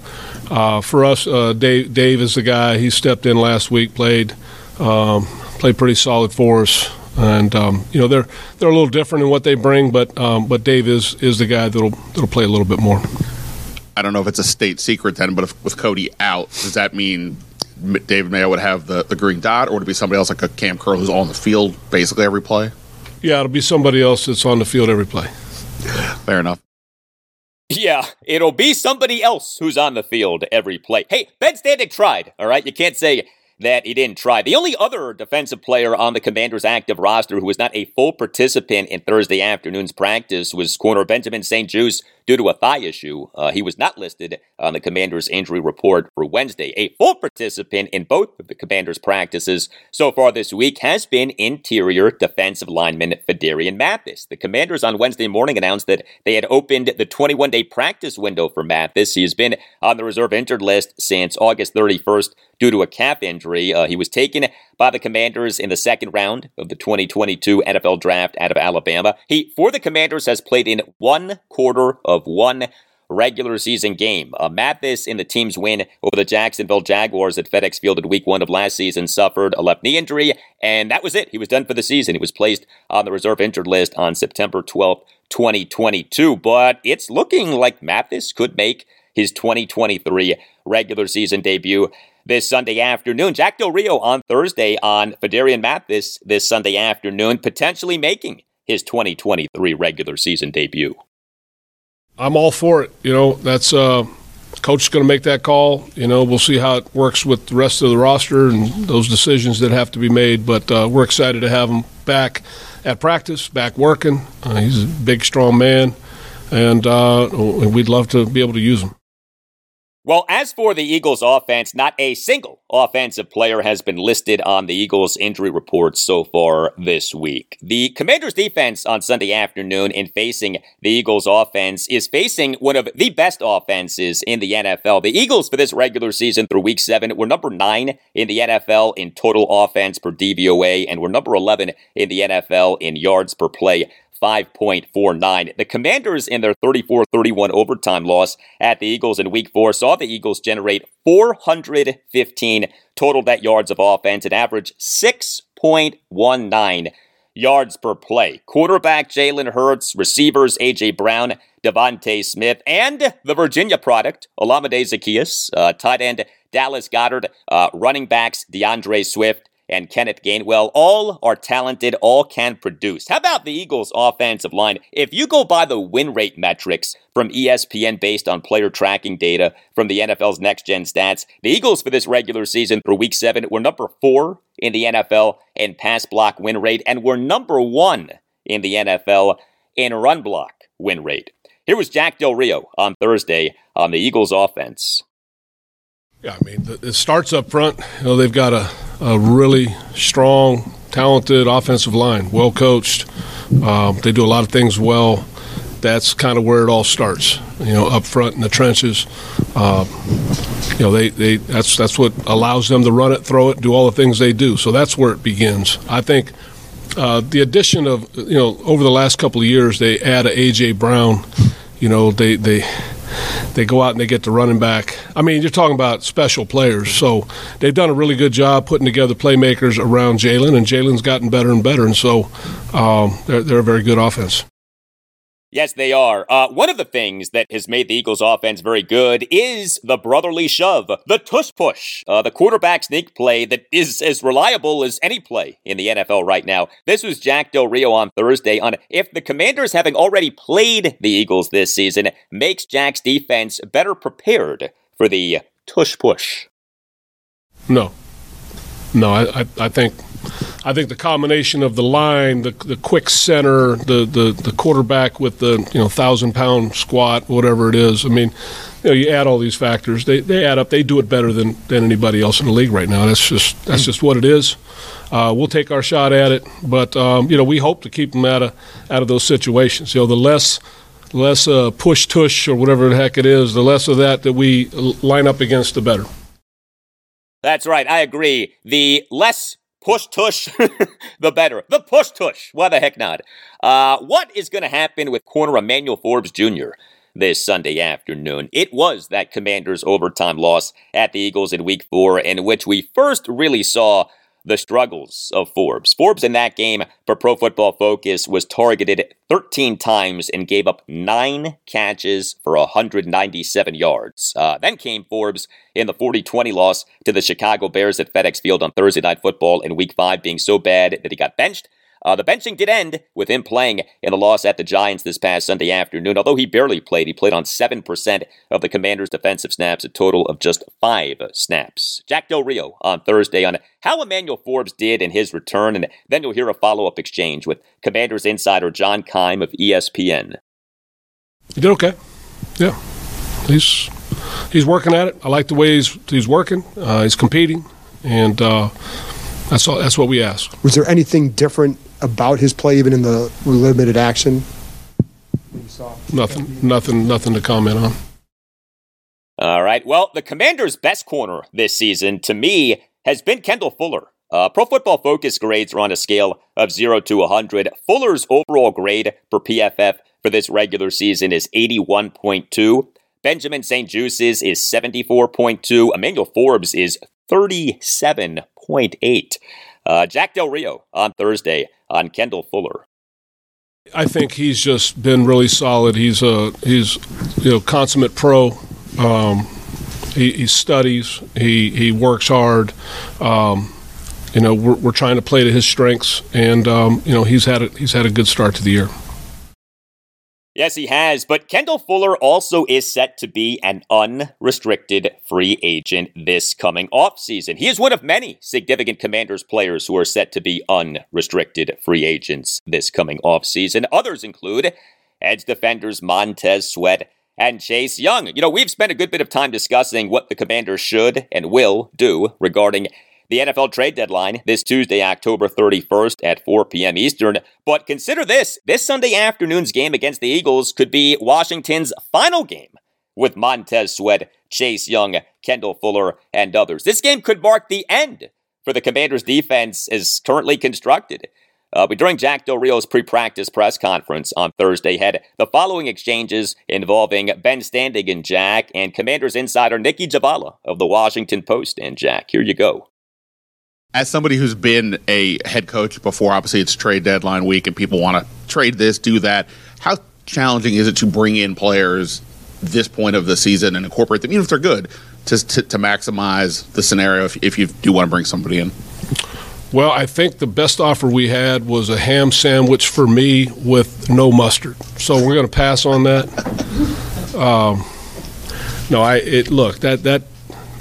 for us, Dave is the guy. He stepped in last week, played pretty solid for us. And you know, they're a little different in what they bring, but Dave is the guy that'll play a little bit more. I don't know if it's a state secret then, but if, with Cody out, does that mean David Mayo would have the green dot, or would it be somebody else like a Cam Curl who's on the field basically every play? Yeah, it'll be somebody else that's on the field every play. Fair enough. Yeah, it'll be somebody else who's on the field every play. Hey, Ben Standing tried, all right? You can't say that he didn't try. The only other defensive player on the Commanders' active roster who was not a full participant in Thursday afternoon's practice was corner Benjamin St. Juice due to a thigh issue. He was not listed on the Commanders' injury report for Wednesday. A full participant in both of the Commanders' practices so far this week has been interior defensive lineman Fedarian Mathis. The Commanders on Wednesday morning announced that they had opened the 21-day practice window for Mathis. He has been on the reserve injured list since August 31st due to a calf injury. He was taken by the Commanders in the second round of the 2022 NFL Draft out of Alabama. He, for the Commanders, has played in one quarter of one regular season game. Mathis, in the team's win over the Jacksonville Jaguars at FedEx Field in Week 1 of last season, suffered a left knee injury, and that was it. He was done for the season. He was placed on the reserve injured list on September 12, 2022. But it's looking like Mathis could make his 2023 regular season debut this Sunday afternoon. Jack Del Rio on Thursday on Fedarian Mathis this Sunday afternoon, potentially making his 2023 regular season debut. I'm all for it. You know, that's coach is going to make that call. You know, we'll see how it works with the rest of the roster and those decisions that have to be made. But we're excited to have him back at practice, back working. He's a big, strong man, and we'd love to be able to use him. Well, as for the Eagles offense, not a single offensive player has been listed on the Eagles injury report so far this week. The Commanders defense on Sunday afternoon in facing the Eagles offense is facing one of the best offenses in the NFL. The Eagles for this regular season through week 7 were number 9 in the NFL in total offense per DVOA and were number 11 in the NFL in yards per play. 5.49. The Commanders in their 34-31 overtime loss at the Eagles in Week 4 saw the Eagles generate 415 total net yards of offense and average 6.19 yards per play. Quarterback Jalen Hurts, receivers A.J. Brown, Devontae Smith, and the Virginia product, Olamide Zaccheaus, tight end Dallas Goedert, running backs DeAndre Swift, and Kenneth Gainwell, all are talented, all can produce. How about the Eagles' offensive line? If you go by the win rate metrics from ESPN based on player tracking data from the NFL's Next Gen Stats, the Eagles for this regular season through Week 7 were number 4 in the NFL in pass block win rate and were number 1 in the NFL in run block win rate. Here was Jack Del Rio on Thursday on the Eagles' offense. Yeah, I mean, it starts up front. You know, they've got a really strong, talented offensive line, well coached. They do a lot of things well. That's kind of where it all starts. You know, up front in the trenches. You know, they that's what allows them to run it, throw it, do all the things they do. So that's where it begins. I think the addition of, you know, over the last couple of years, they add a A.J. Brown. You know, they go out and they get the running back. I mean, you're talking about special players. So they've done a really good job putting together playmakers around Jalen, and Jalen's gotten better and better. And so they're a very good offense. Yes, they are. One of the things that has made the Eagles offense very good is the brotherly shove, the tush push, the quarterback sneak play that is as reliable as any play in the NFL right now. This was Jack Del Rio on Thursday on if the Commanders, having already played the Eagles this season, makes Jack's defense better prepared for the tush push. No, I think the combination of the line, the quick center, the quarterback with the 1,000-pound squat, whatever it is. I mean, you add all these factors, they add up. They do it better than anybody else in the league right now. That's just what it is. We'll take our shot at it, but we hope to keep them out of those situations. You know, the less push tush or whatever the heck it is, the less of that we line up against, the better. That's right. I agree. The less push-tush, the better. The push-tush. Why the heck not? What is going to happen with corner Emmanuel Forbes Jr. this Sunday afternoon? It was that Commanders overtime loss at the Eagles in Week 4, in which we first really saw the struggles of Forbes. Forbes in that game for Pro Football Focus was targeted 13 times and gave up 9 catches for 197 yards. Then came Forbes in the 40-20 loss to the Chicago Bears at FedEx Field on Thursday Night Football in Week 5, being so bad that he got benched. The benching did end with him playing in the loss at the Giants this past Sunday afternoon. Although he barely played, he played on 7% of the Commanders' defensive snaps, a total of just 5 snaps. Jack Del Rio on Thursday on how Emmanuel Forbes did in his return, and then you'll hear a follow-up exchange with Commanders insider John Keim of ESPN. He did okay. Yeah. He's working at it. I like the way he's working. He's competing, and that's what we ask. Was there anything different about his play, even in the limited action? Nothing to comment on. All right. Well, the Commanders' best corner this season, to me, has been Kendall Fuller. Pro Football Focus grades are on a scale of 0 to 100. Fuller's overall grade for PFF for this regular season is 81.2. Benjamin St. Juice's is 74.2. Emmanuel Forbes is 37.8. Jack Del Rio on Thursday on Kendall Fuller. I think he's just been really solid. He's consummate pro. He studies. He works hard. We're trying to play to his strengths, and he's had a good start to the year. Yes, he has, but Kendall Fuller also is set to be an unrestricted free agent this coming offseason. He is one of many significant Commanders players who are set to be unrestricted free agents this coming offseason. Others include edge defenders Montez Sweat and Chase Young. We've spent a good bit of time discussing what the Commanders should and will do regarding the NFL trade deadline this Tuesday, October 31st at 4 p.m. Eastern. But consider this Sunday afternoon's game against the Eagles could be Washington's final game with Montez Sweat, Chase Young, Kendall Fuller, and others. This game could mark the end for the Commanders' defense as currently constructed. But during Jack Del Rio's pre-practice press conference on Thursday, had the following exchanges involving Ben Standing and Jack, and Commanders insider Nikki Javala of the Washington Post and Jack. Here you go. As somebody who's been a head coach before, obviously it's trade deadline week and people want to trade this, do that. How challenging is it to bring in players this point of the season and incorporate them, even if they're good, to maximize the scenario if you do want to bring somebody in? Well, I think the best offer we had was a ham sandwich for me with no mustard. So we're going to pass on that.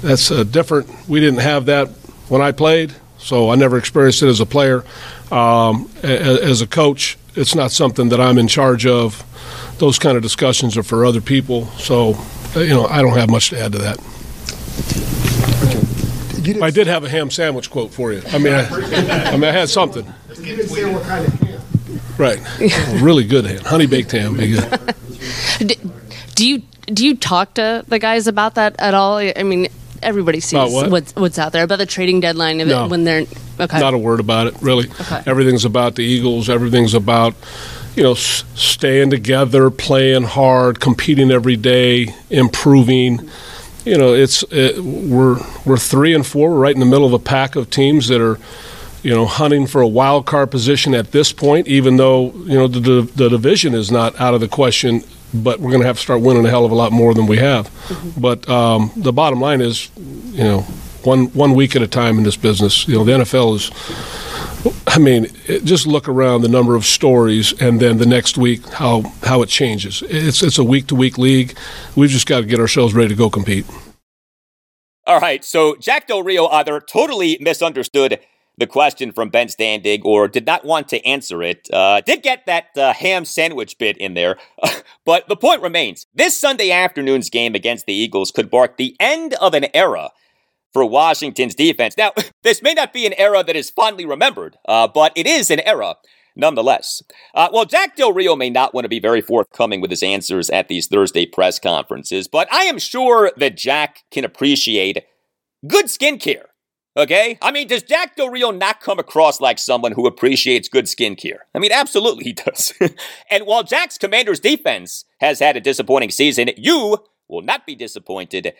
That's a different – we didn't have that when I played, so I never experienced it as a player. As a coach, it's not something that I'm in charge of. Those kind of discussions are for other people, so I don't have much to add to that. I did have a ham sandwich quote for you. I had something. You didn't say what kind of ham. Right, really good ham, honey baked ham. Do you talk to the guys about that at all? Everybody sees what's out there about the trading deadline. Not a word about it, really. Okay. Everything's about the Eagles. Everything's about staying together, playing hard, competing every day, improving. We're 3 and 4. We're right in the middle of a pack of teams that are hunting for a wild card position at this point. Even though the division is not out of the question. But we're going to have to start winning a hell of a lot more than we have. Mm-hmm. But the bottom line is, one week at a time in this business. The NFL is, just look around the number of stories, and then the next week how it changes. It's a week-to-week league. We've just got to get ourselves ready to go compete. All right, so Jack Del Rio either totally misunderstood the question from Ben Standing or did not want to answer it. Did get that ham sandwich bit in there. But the point remains, this Sunday afternoon's game against the Eagles could mark the end of an era for Washington's defense. Now, this may not be an era that is fondly remembered, but it is an era nonetheless. Well, Jack Del Rio may not want to be very forthcoming with his answers at these Thursday press conferences, but I am sure that Jack can appreciate good skincare Okay? I mean, does Jack Del Rio not come across like someone who appreciates good skincare? I mean, absolutely he does. And while Jack's Commanders defense has had a disappointing season, you will not be disappointed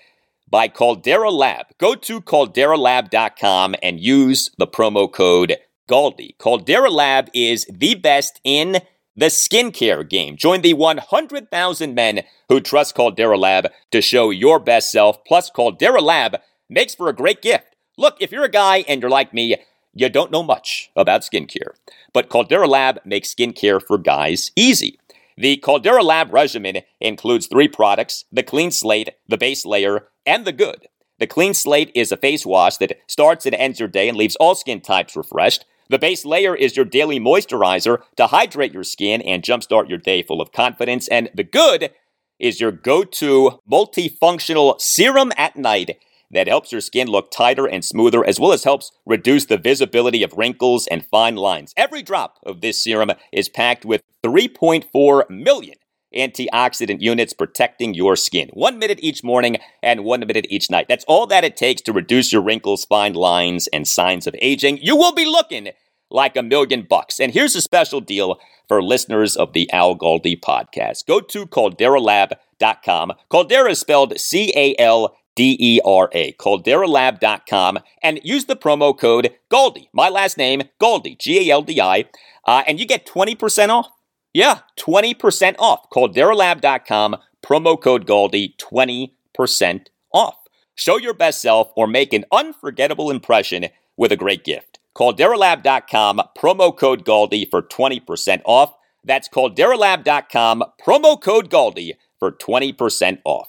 by Caldera Lab. Go to calderalab.com and use the promo code GALDI. Caldera Lab is the best in the skincare game. Join the 100,000 men who trust Caldera Lab to show your best self. Plus, Caldera Lab makes for a great gift. Look, if you're a guy and you're like me, you don't know much about skincare. But Caldera Lab makes skincare for guys easy. The Caldera Lab regimen includes 3 products: the Clean Slate, the Base Layer, and the Good. The Clean Slate is a face wash that starts and ends your day and leaves all skin types refreshed. The Base Layer is your daily moisturizer to hydrate your skin and jumpstart your day full of confidence. And the Good is your go-to multifunctional serum at night that helps your skin look tighter and smoother, as well as helps reduce the visibility of wrinkles and fine lines. Every drop of this serum is packed with 3.4 million antioxidant units protecting your skin. 1 minute each morning and 1 minute each night. That's all that it takes to reduce your wrinkles, fine lines, and signs of aging. You will be looking like $1 million. And here's a special deal for listeners of the Al Galdi podcast. Go to calderalab.com. Caldera is spelled CALDERA. calderalab.com and use the promo code GALDI. My last name, GALDI, GALDI, and you get 20% off. Yeah, 20% off. Calderalab.com, promo code GALDI, 20% off. Show your best self or make an unforgettable impression with a great gift. Calderalab.com, promo code GALDI for 20% off. That's Calderalab.com, promo code GALDI for 20% off.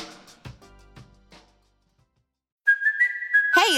Hey,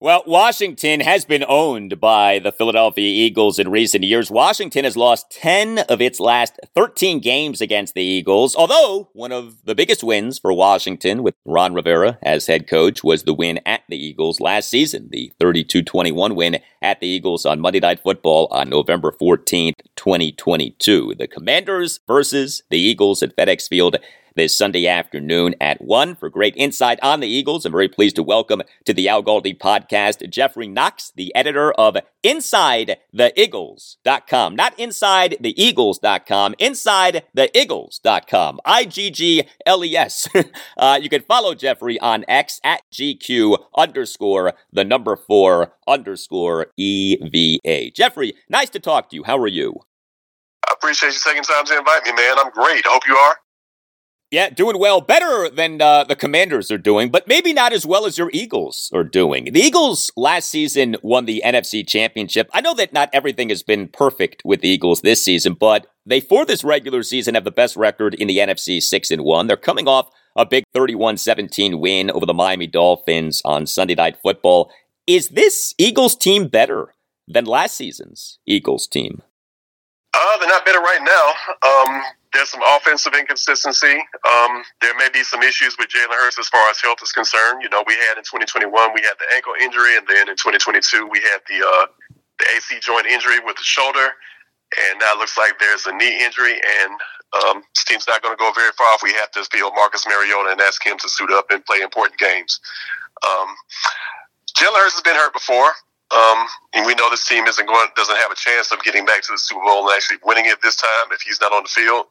Well, Washington has been owned by the Philadelphia Eagles in recent years. Washington has lost 10 of its last 13 games against the Eagles, although one of the biggest wins for Washington with Rod Rivera as head coach was the win at the Eagles last season, the 32-21 win at the Eagles on Monday Night Football on November 14th, 2022. The Commanders versus the Eagles at FedEx Field this Sunday afternoon at 1. For great insight on the Eagles, I'm very pleased to welcome to the Al Galdi podcast Geoffrey Knox, the editor of InsideTheIggles.com. Not InsideTheEagles.com, InsideTheIggles.com. IGGLES. You can follow Geoffrey on X at GQ_4_EVA. Geoffrey, nice to talk to you. How are you? I appreciate you taking time to invite me, man. I'm great. I hope you are. Yeah, doing well. Better than the Commanders are doing, but maybe not as well as your Eagles are doing. The Eagles last season won the NFC Championship. I know that not everything has been perfect with the Eagles this season, but they, for this regular season, have the best record in the NFC 6-1. They're coming off a big 31-17 win over the Miami Dolphins on Sunday Night Football. Is this Eagles team better than last season's Eagles team? They're not better right now. There's some offensive inconsistency. There may be some issues with Jalen Hurts as far as health is concerned. You know, we had in 2021, we had the ankle injury, and then in 2022, we had the AC joint injury with the shoulder, and now it looks like there's a knee injury, and this team's not going to go very far if we have to field Marcus Mariota and ask him to suit up and play important games. Jalen Hurts has been hurt before. And we know this team doesn't have a chance of getting back to the Super Bowl and actually winning it this time if he's not on the field.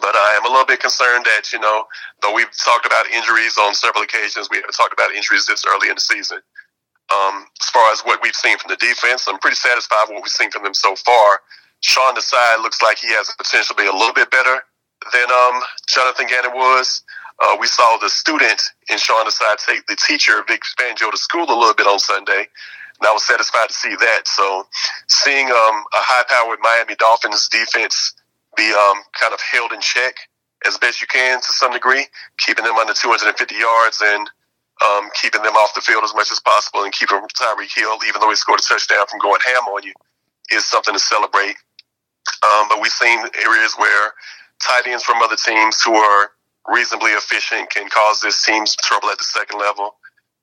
But I am a little bit concerned that, you know, though we've talked about injuries on several occasions, we haven't talked about injuries this early in the season. As far as what we've seen from the defense, I'm pretty satisfied with what we've seen from them so far. Sean Desai looks like he has the potential to be a little bit better than Jonathan Gannon was. We saw the student in Sean Desai take the teacher, Vic Fangio, to school a little bit on Sunday. And I was satisfied to see that. So seeing a high-powered Miami Dolphins defense be kind of held in check as best you can to some degree, keeping them under 250 yards and keeping them off the field as much as possible and keeping Tyreek Hill, even though he scored a touchdown from going ham on you, is something to celebrate. But we've seen areas where tight ends from other teams who are reasonably efficient can cause this team's trouble at the second level.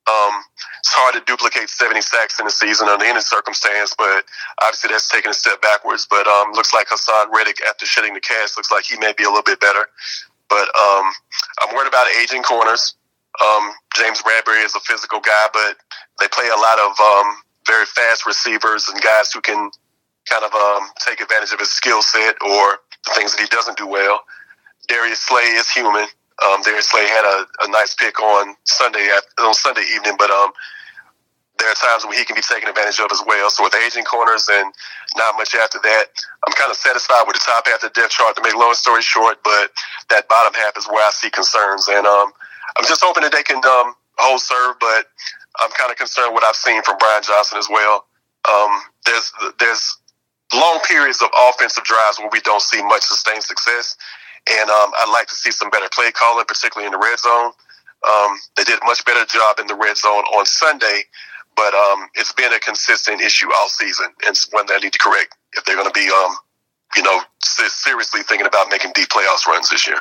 It's hard to duplicate 70 sacks in a season under any circumstance, but obviously that's taking a step backwards. But looks like Hassan Reddick, after shedding the cast, looks like he may be a little bit better. But I'm worried about aging corners. James Bradbury is a physical guy, but they play a lot of very fast receivers and guys who can kind of take advantage of his skill set or the things that he doesn't do well. Darius Slay is human. Darius Slay had a nice pick on Sunday evening, but there are times when he can be taken advantage of as well. So with aging corners and not much after that, I'm kind of satisfied with the top half of the depth chart, to make long story short, but that bottom half is where I see concerns. And I'm just hoping that they can hold serve, but I'm kind of concerned what I've seen from Brian Johnson as well. There's long periods of offensive drives where we don't see much sustained success. And I'd like to see some better play calling, particularly in the red zone. They did a much better job in the red zone on Sunday, but it's been a consistent issue all season. It's one that I need to correct if they're going to be, seriously thinking about making deep playoffs runs this year.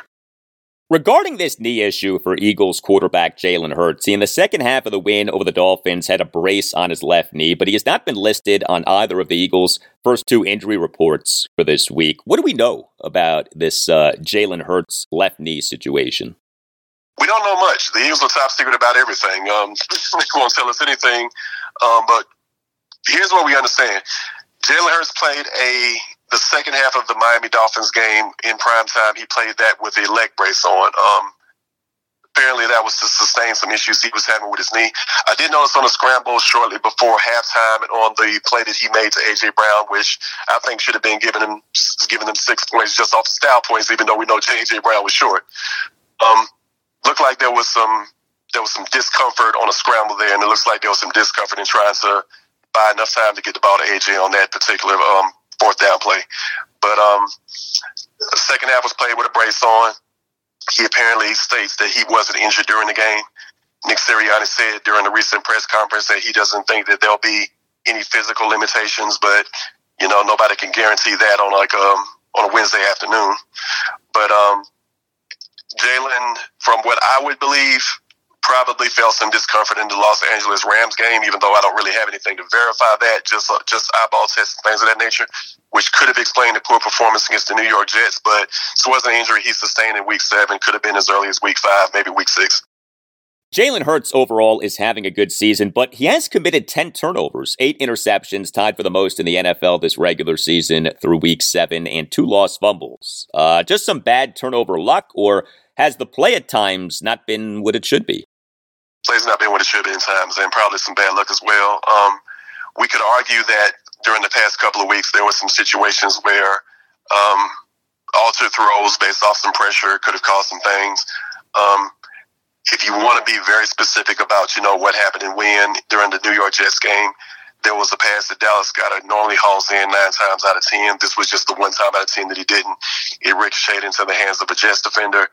Regarding this knee issue for Eagles quarterback Jalen Hurts, he in the second half of the win over the Dolphins had a brace on his left knee, but he has not been listed on either of the Eagles' first two injury reports for this week. What do we know about this Jalen Hurts left knee situation? We don't know much. The Eagles are top secret about everything. They won't tell us anything, but here's what we understand. Jalen Hurts played the second half of the Miami Dolphins game in primetime. He played that with a leg brace on. Apparently that was to sustain some issues he was having with his knee. I did notice on the scramble shortly before halftime and on the play that he made to A.J. Brown, which I think should have been giving him 6 points just off style points, even though we know A.J. Brown was short. Looked like there was some discomfort on a scramble there, and it looks like there was some discomfort in trying to buy enough time to get the ball to A.J. on that particular fourth down play. But the second half was played with a brace on. He apparently states that he wasn't injured during the game. Nick Sirianni said during a recent press conference that he doesn't think that there'll be any physical limitations, but, you know, nobody can guarantee that on a Wednesday afternoon. But Jalen, from what I would believe, probably felt some discomfort in the Los Angeles Rams game, even though I don't really have anything to verify that, just eyeball tests and things of that nature, which could have explained the poor performance against the New York Jets. But this was an injury he sustained in Week 7, could have been as early as Week 5, maybe Week 6. Jalen Hurts overall is having a good season, but he has committed 10 turnovers, 8 interceptions, tied for the most in the NFL this regular season through Week 7, and 2 lost fumbles. Just some bad turnover luck, or has the play at times not been what it should be? Play's not been what it should be in times, and probably some bad luck as well. We could argue that during the past couple of weeks, there were some situations where altered throws based off some pressure could have caused some things. If you want to be very specific about, you know, what happened and when during the New York Jets game, There was a pass that Dallas Goedert normally hauls in 9 times out of 10. This was just the 1 time out of 10 that he didn't. It ricocheted into the hands of a Jets defender.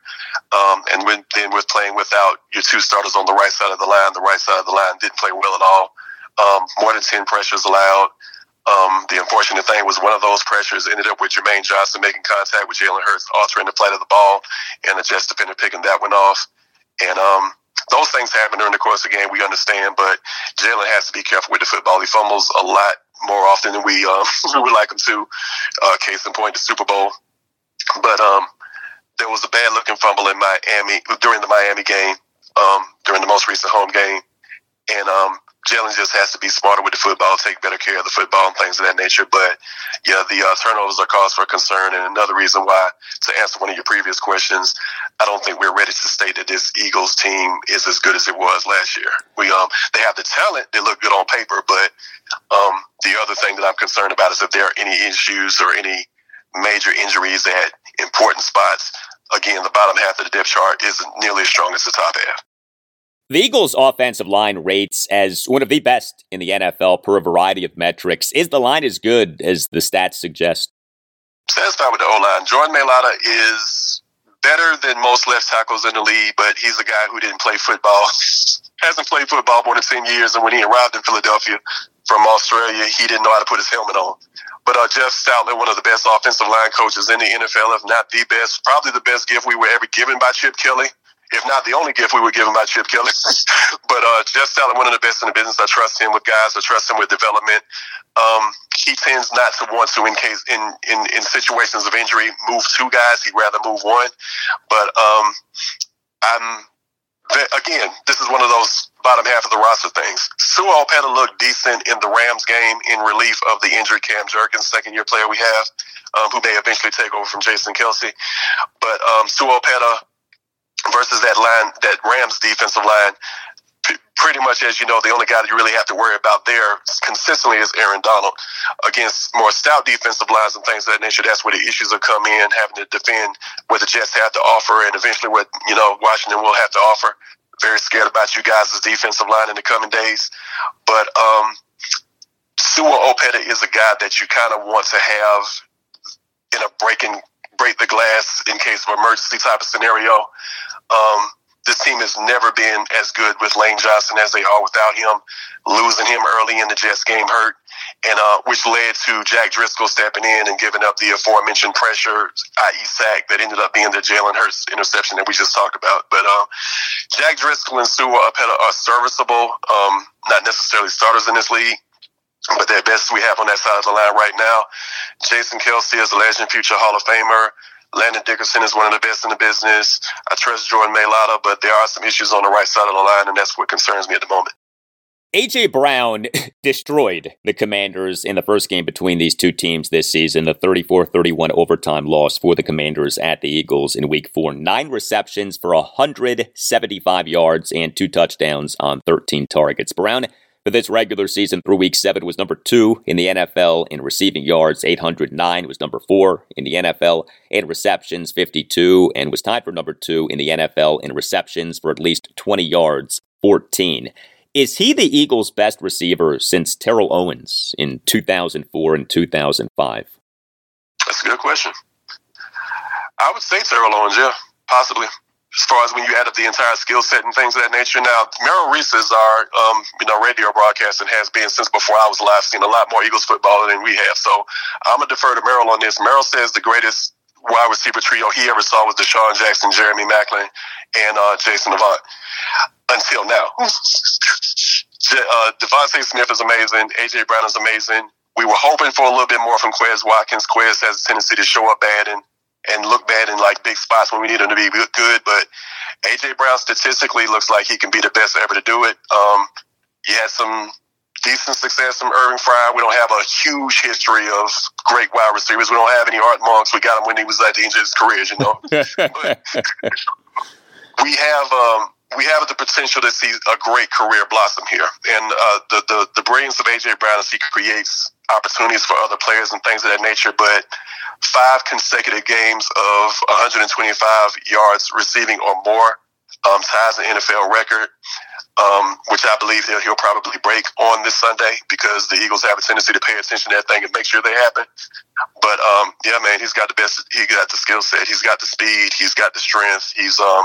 And then with playing without your 2 starters on the right side of the line, didn't play well at all. More than 10 pressures allowed. The unfortunate thing was one of those pressures ended up with Jermaine Johnson making contact with Jalen Hurts, altering the flight of the ball, and the Jets defender picking that one off. And those things happen during the course of the game, we understand, but Jalen has to be careful with the football. He fumbles a lot more often than we would like him to. Case in point, the Super Bowl. But there was a bad-looking fumble in Miami during the Miami game, during the most recent home game. And Jalen just has to be smarter with the football, take better care of the football and things of that nature. But, yeah, the turnovers are cause for concern. And another reason why, to answer one of your previous questions, I don't think we're ready to state that this Eagles team is as good as it was last year. They have the talent. They look good on paper. But the other thing that I'm concerned about is if there are any issues or any major injuries at important spots. Again, the bottom half of the depth chart isn't nearly as strong as the top half. The Eagles' offensive line rates as one of the best in the NFL per a variety of metrics. Is the line as good as the stats suggest? Satisfied with the O-line. Jordan Mailata is better than most left tackles in the league, but he's a guy who didn't play football. Hasn't played football more than 10 years, and when he arrived in Philadelphia from Australia, he didn't know how to put his helmet on. But Jeff Stoutland, one of the best offensive line coaches in the NFL, if not the best, probably the best gift we were ever given by Chip Kelly. If not the only gift we were given by Chip Kelly. But Jeff Stoutland, one of the best in the business. I trust him with guys. I trust him with development. He tends not to want to, in situations of injury, move 2 guys. He'd rather move 1. But again, this is one of those bottom half of the roster things. Sua Opeta looked decent in the Rams game in relief of the injured Cam Jurgens, second-year player we have, who may eventually take over from Jason Kelsey. But Sua Opeta versus that line, that Rams defensive line, pretty much, as you know, the only guy that you really have to worry about there consistently is Aaron Donald. Against more stout defensive lines and things of that nature, that's where the issues will come in, having to defend what the Jets have to offer and eventually what, Washington will have to offer. Very scared about you guys' defensive line in the coming days. But Sua Opeta is a guy that you kind of want to have in a break the glass in case of emergency type of scenario. This team has never been as good with Lane Johnson as they are without him. Losing him early in the Jets game hurt, and which led to Jack Driscoll stepping in and giving up the aforementioned pressure, i.e. sack, that ended up being the Jalen Hurts interception that we just talked about. But Jack Driscoll and Sua Opeta are serviceable, not necessarily starters in this league, but they're best we have on that side of the line right now. Jason Kelsey is a legend, future Hall of Famer. Landon Dickerson is one of the best in the business. I trust Jordan Mailata, but there are some issues on the right side of the line, and that's what concerns me at the moment. A.J. Brown destroyed the Commanders in the first game between these two teams this season, the 34-31 overtime loss for the Commanders at the Eagles in Week 4. 9 receptions for 175 yards and 2 touchdowns on 13 targets. Brown, for this regular season through Week 7, was number 2 in the NFL in receiving yards, 809, was number 4 in the NFL in receptions, 52, and was tied for number 2 in the NFL in receptions for at least 20 yards, 14. Is he the Eagles' best receiver since Terrell Owens in 2004 and 2005? That's a good question. I would say Terrell Owens, yeah, possibly. As far as when you add up the entire skill set and things of that nature. Now, Merrill Reese is our radio broadcast and has been since before I was alive, seen a lot more Eagles football than we have. So I'm going to defer to Merrill on this. Merrill says the greatest wide receiver trio he ever saw was Deshaun Jackson, Jeremy Maclin, and Jason Avant. Until now. Devontae Smith is amazing. A.J. Brown is amazing. We were hoping for a little bit more from Quez Watkins. Quez has a tendency to show up bad and look bad in like big spots when we need him to be good. But A.J. Brown statistically looks like he can be the best ever to do it. He had some decent success from Irving Fryer. We don't have a huge history of great wide receivers. We don't have any Art Monks. We got him when he was at the end of his career, But we have the potential to see a great career blossom here. And the brilliance of A.J. Brown is he creates opportunities for other players and things of that nature, but 5 consecutive games of 125 yards receiving or more ties the NFL record. which I believe he'll probably break on this Sunday, because the Eagles have a tendency to pay attention to that thing and make sure they happen. But yeah, man, he's got the best. He got the skill set. He's got the speed. He's got the strength. He's got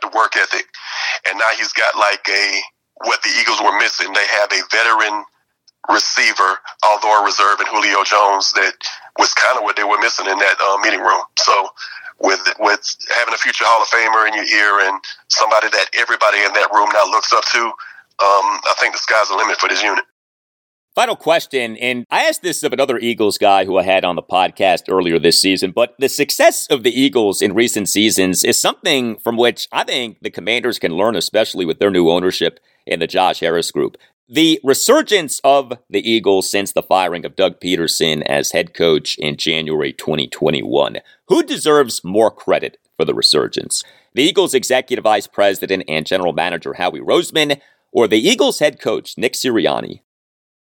the work ethic, and now he's got like a what the Eagles were missing. They have a veteran receiver, although a reserve in Julio Jones, that was kind of what they were missing in that meeting room. So with having a future Hall of Famer in your ear and somebody that everybody in that room now looks up to, I think the sky's the limit for this unit. Final question, and I asked this of another Eagles guy who I had on the podcast earlier this season, but the success of the Eagles in recent seasons is something from which I think the Commanders can learn, especially with their new ownership in the Josh Harris group. The resurgence of the Eagles since the firing of Doug Peterson as head coach in January 2021. Who deserves more credit for the resurgence? The Eagles executive vice president and general manager Howie Roseman, or the Eagles head coach Nick Sirianni?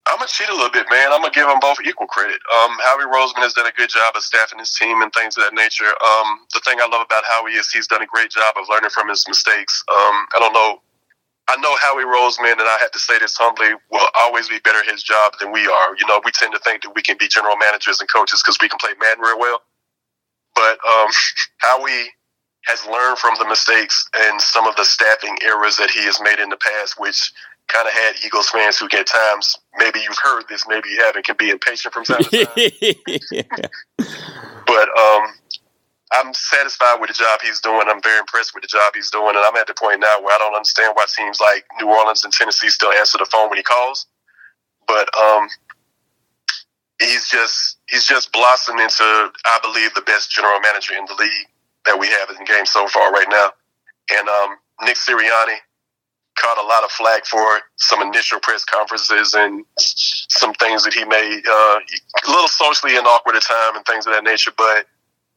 I'm going to cheat a little bit, man. I'm going to give them both equal credit. Howie Roseman has done a good job of staffing his team and things of that nature. The thing I love about Howie is he's done a great job of learning from his mistakes. I know Howie Roseman, and I have to say this humbly, will always be better at his job than we are. You know, we tend to think that we can be general managers and coaches because we can play Madden real well. But Howie has learned from the mistakes and some of the staffing errors that he has made in the past, which kind of had Eagles fans who at times, maybe you've heard this, maybe you haven't, can be impatient from time to time. But I'm satisfied with the job he's doing. I'm very impressed with the job he's doing. And I'm at the point now where I don't understand why teams like New Orleans and Tennessee still answer the phone when he calls. But he's just blossomed into, I believe, the best general manager in the league that we have in the game so far right now. And Nick Sirianni caught a lot of flack for some initial press conferences and some things that he made a little socially and awkward at time and things of that nature. But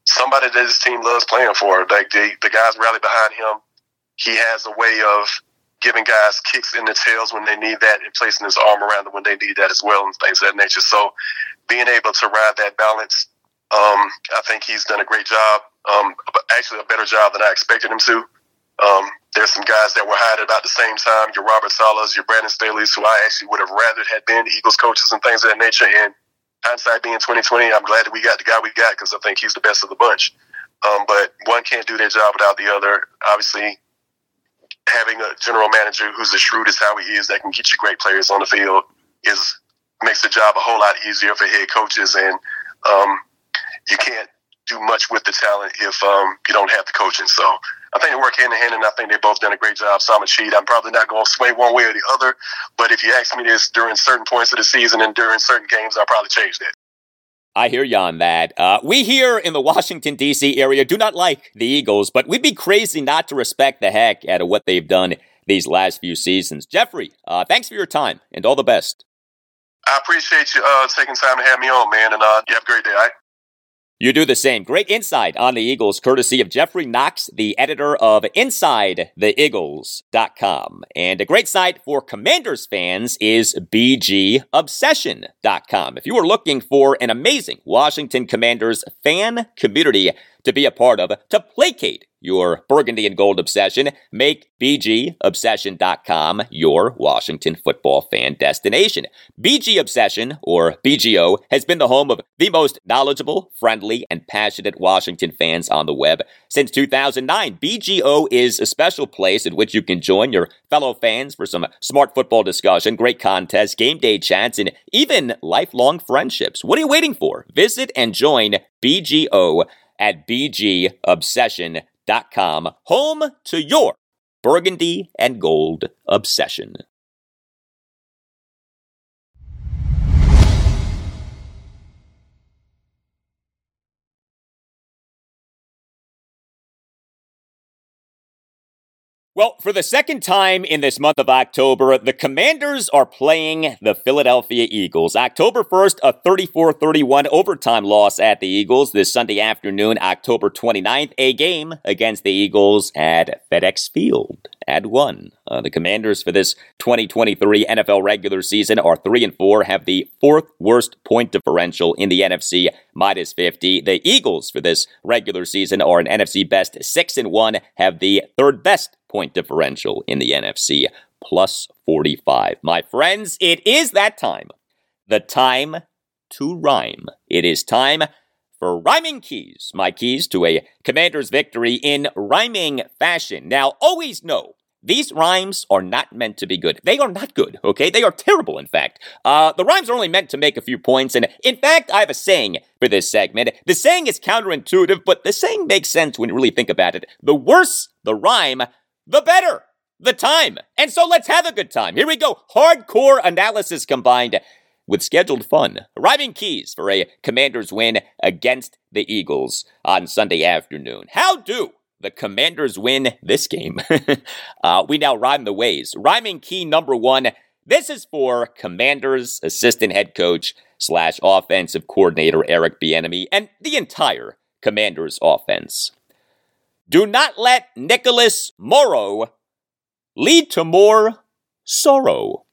somebody that this team loves playing for. Like the guys rally behind him. He has a way of giving guys kicks in the tails when they need that and placing his arm around them when they need that as well and things of that nature. So being able to ride that balance, I think he's done a great job, actually a better job than I expected him to. There's some guys that were hired about the same time, your Robert Salas, your Brandon Staley's, who I actually would have rather had been Eagles coaches and things of that nature. And hindsight being 2020, I'm glad that we got the guy we got because I think he's the best of the bunch. But one can't do their job without the other. Obviously, having a general manager who's as shrewd as how he is that can get you great players on the field makes the job a whole lot easier for head coaches. And you can't do much with the talent if you don't have the coaching. So I think they work hand in hand, and I think they've both done a great job. So I'm a cheat. I'm probably not going to sway one way or the other. But if you ask me this during certain points of the season and during certain games, I'll probably change that. I hear you on that. We here in the Washington, D.C. area do not like the Eagles, but we'd be crazy not to respect the heck out of what they've done these last few seasons. Jeffrey, thanks for your time and all the best. I appreciate you taking time to have me on, man. And you have a great day, all right? You do the same. Great insight on the Eagles, courtesy of Geoffrey Knox, the editor of InsideTheIggles.com. And a great site for Commanders fans is BGObsession.com. If you are looking for an amazing Washington Commanders fan community to be a part of, to placate your burgundy and gold obsession, make BGObsession.com your Washington football fan destination. BG Obsession, or BGO, has been the home of the most knowledgeable, friendly, and passionate Washington fans on the web since 2009. BGO is a special place in which you can join your fellow fans for some smart football discussion, great contests, game day chats, and even lifelong friendships. What are you waiting for? Visit and join BGO at BGObsession.com. Home to your burgundy and gold obsession. Well, for the second time in this month of October, the Commanders are playing the Philadelphia Eagles. October 1st, a 34-31 overtime loss at the Eagles. This Sunday afternoon, October 29th, a game against the Eagles at FedEx Field had one. The Commanders for this 2023 NFL regular season are 3-4, have the fourth worst point differential in the NFC, -50. The Eagles for this regular season are an NFC best 6-1, have the third best point differential in the NFC, +45. My friends, it is that time. The time to rhyme. It is time for Rhyming Keys, my keys to a Commander's victory in rhyming fashion. Now, always know, these rhymes are not meant to be good. They are not good, okay? They are terrible, in fact. The rhymes are only meant to make a few points, and in fact, I have a saying for this segment. The saying is counterintuitive, but the saying makes sense when you really think about it. The worse the rhyme, the better the time. And so let's have a good time. Here we go. Hardcore analysis combined with scheduled fun. Rhyming keys for a Commanders win against the Eagles on Sunday afternoon. How do the Commanders win this game? We now rhyme the ways. Rhyming key number one. This is for Commanders assistant head coach / offensive coordinator Eric Bieniemy and the entire Commanders offense. Do not let Nicholas Morrow lead to more sorrow.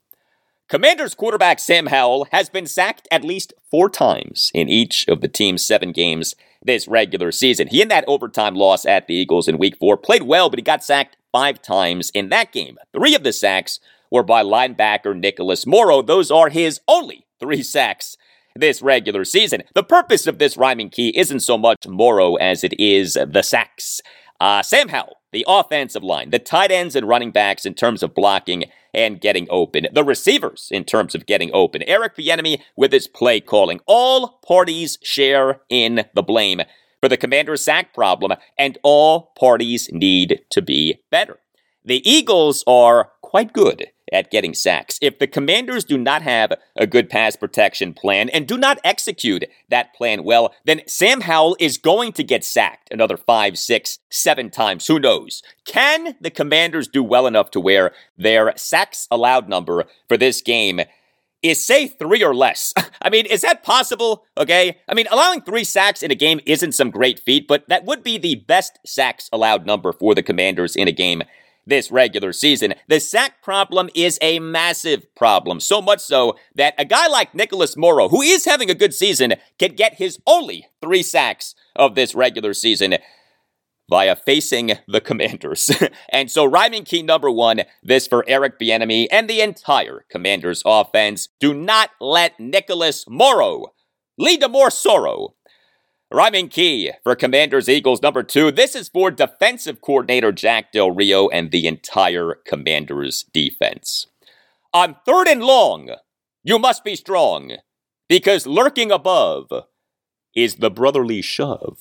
Commanders quarterback Sam Howell has been sacked at least 4 times in each of the team's 7 games this regular season. He, in that overtime loss at the Eagles in Week 4, played well, but he got sacked 5 times in that game. 3 of the sacks were by linebacker Nicholas Morrow. Those are his only 3 sacks this regular season. The purpose of this rhyming key isn't so much Morrow as it is the sacks. Sam Howell, the offensive line, the tight ends and running backs in terms of blocking and getting open, the receivers in terms of getting open, Eric Bieniemy with his play calling. All parties share in the blame for the Commander's sack problem, and all parties need to be better. The Eagles are quite good at getting sacks. If the Commanders do not have a good pass protection plan and do not execute that plan well, then Sam Howell is going to get sacked another 5, 6, 7 times. Who knows? Can the Commanders do well enough to where their sacks allowed number for this game is, say, 3 or less? I mean, is that possible? Okay. I mean, allowing 3 sacks in a game isn't some great feat, but that would be the best sacks allowed number for the Commanders in a game this regular season. The sack problem is a massive problem, so much so that a guy like Nicholas Morrow, who is having a good season, can get his only 3 sacks of this regular season via facing the Commanders. And so rhyming key number one, this for Eric Bieniemy and the entire Commanders offense. Do not let Nicholas Morrow lead to more sorrow. Rhyming key for Commanders Eagles number 2. This is for defensive coordinator Jack Del Rio and the entire Commanders defense. On 3rd and long, you must be strong, because lurking above is the brotherly shove.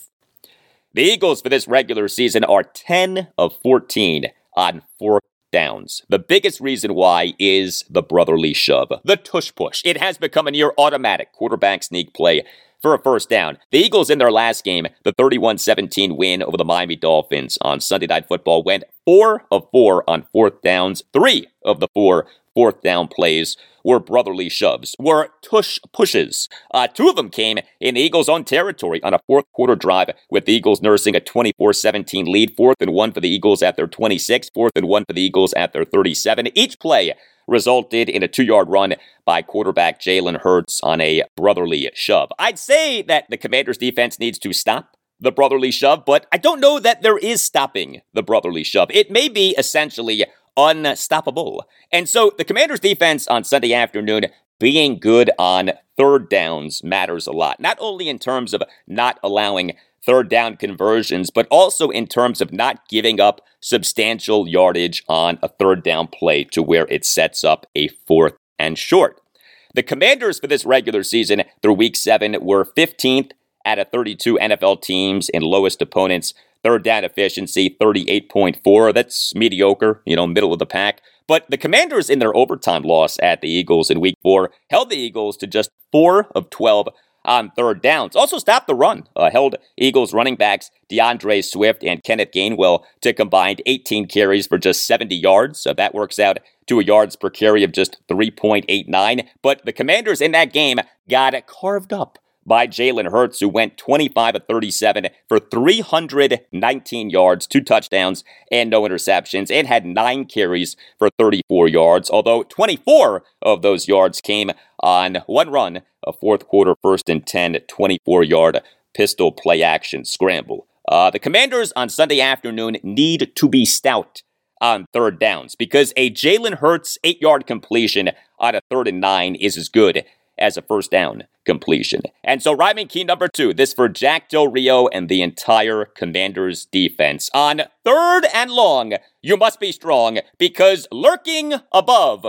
The Eagles for this regular season are 10 of 14 on 4 downs. The biggest reason why is the brotherly shove, the tush push. It has become a near automatic quarterback sneak play for a first down. The Eagles in their last game, the 31-17 win over the Miami Dolphins on Sunday Night Football, went 4 of 4 on 4th downs. 3 of the 4 4th down plays were brotherly shoves, were tush pushes. 2 of them came in the Eagles' own territory on a fourth quarter drive, with the Eagles nursing a 24-17 lead. 4th and 1 for the Eagles at their 26, 4th and 1 for the Eagles at their 37. Each play resulted in a 2-yard run by quarterback Jalen Hurts on a brotherly shove. I'd say that the Commanders' defense needs to stop the brotherly shove, but I don't know that there is stopping the brotherly shove. It may be essentially unstoppable. And so the Commanders' defense on Sunday afternoon, being good on 3rd downs matters a lot. Not only in terms of not allowing 3rd down conversions, but also in terms of not giving up substantial yardage on a 3rd down play to where it sets up a 4th and short. The Commanders for this regular season through Week 7 were 15th out of 32 NFL teams in lowest opponents' 3rd down efficiency, 38.4. That's mediocre, middle of the pack. But the Commanders in their overtime loss at the Eagles in Week 4 held the Eagles to just 4 of 12 on 3rd downs. Also stopped the run. Held Eagles running backs DeAndre Swift and Kenneth Gainwell to combined 18 carries for just 70 yards. So that works out to a yards per carry of just 3.89. But the Commanders in that game got carved up by Jalen Hurts, who went 25 of 37 for 319 yards, 2 touchdowns, and no interceptions, and had 9 carries for 34 yards, although 24 of those yards came on one run, a fourth quarter, 1st and 10, 24-yard pistol play action scramble. The Commanders on Sunday afternoon need to be stout on third downs, because a Jalen Hurts 8-yard completion on a 3rd and 9 is as good as a first down completion. And so rhyming key number 2, this for Jack Del Rio and the entire Commanders defense. On 3rd and long, you must be strong, because lurking above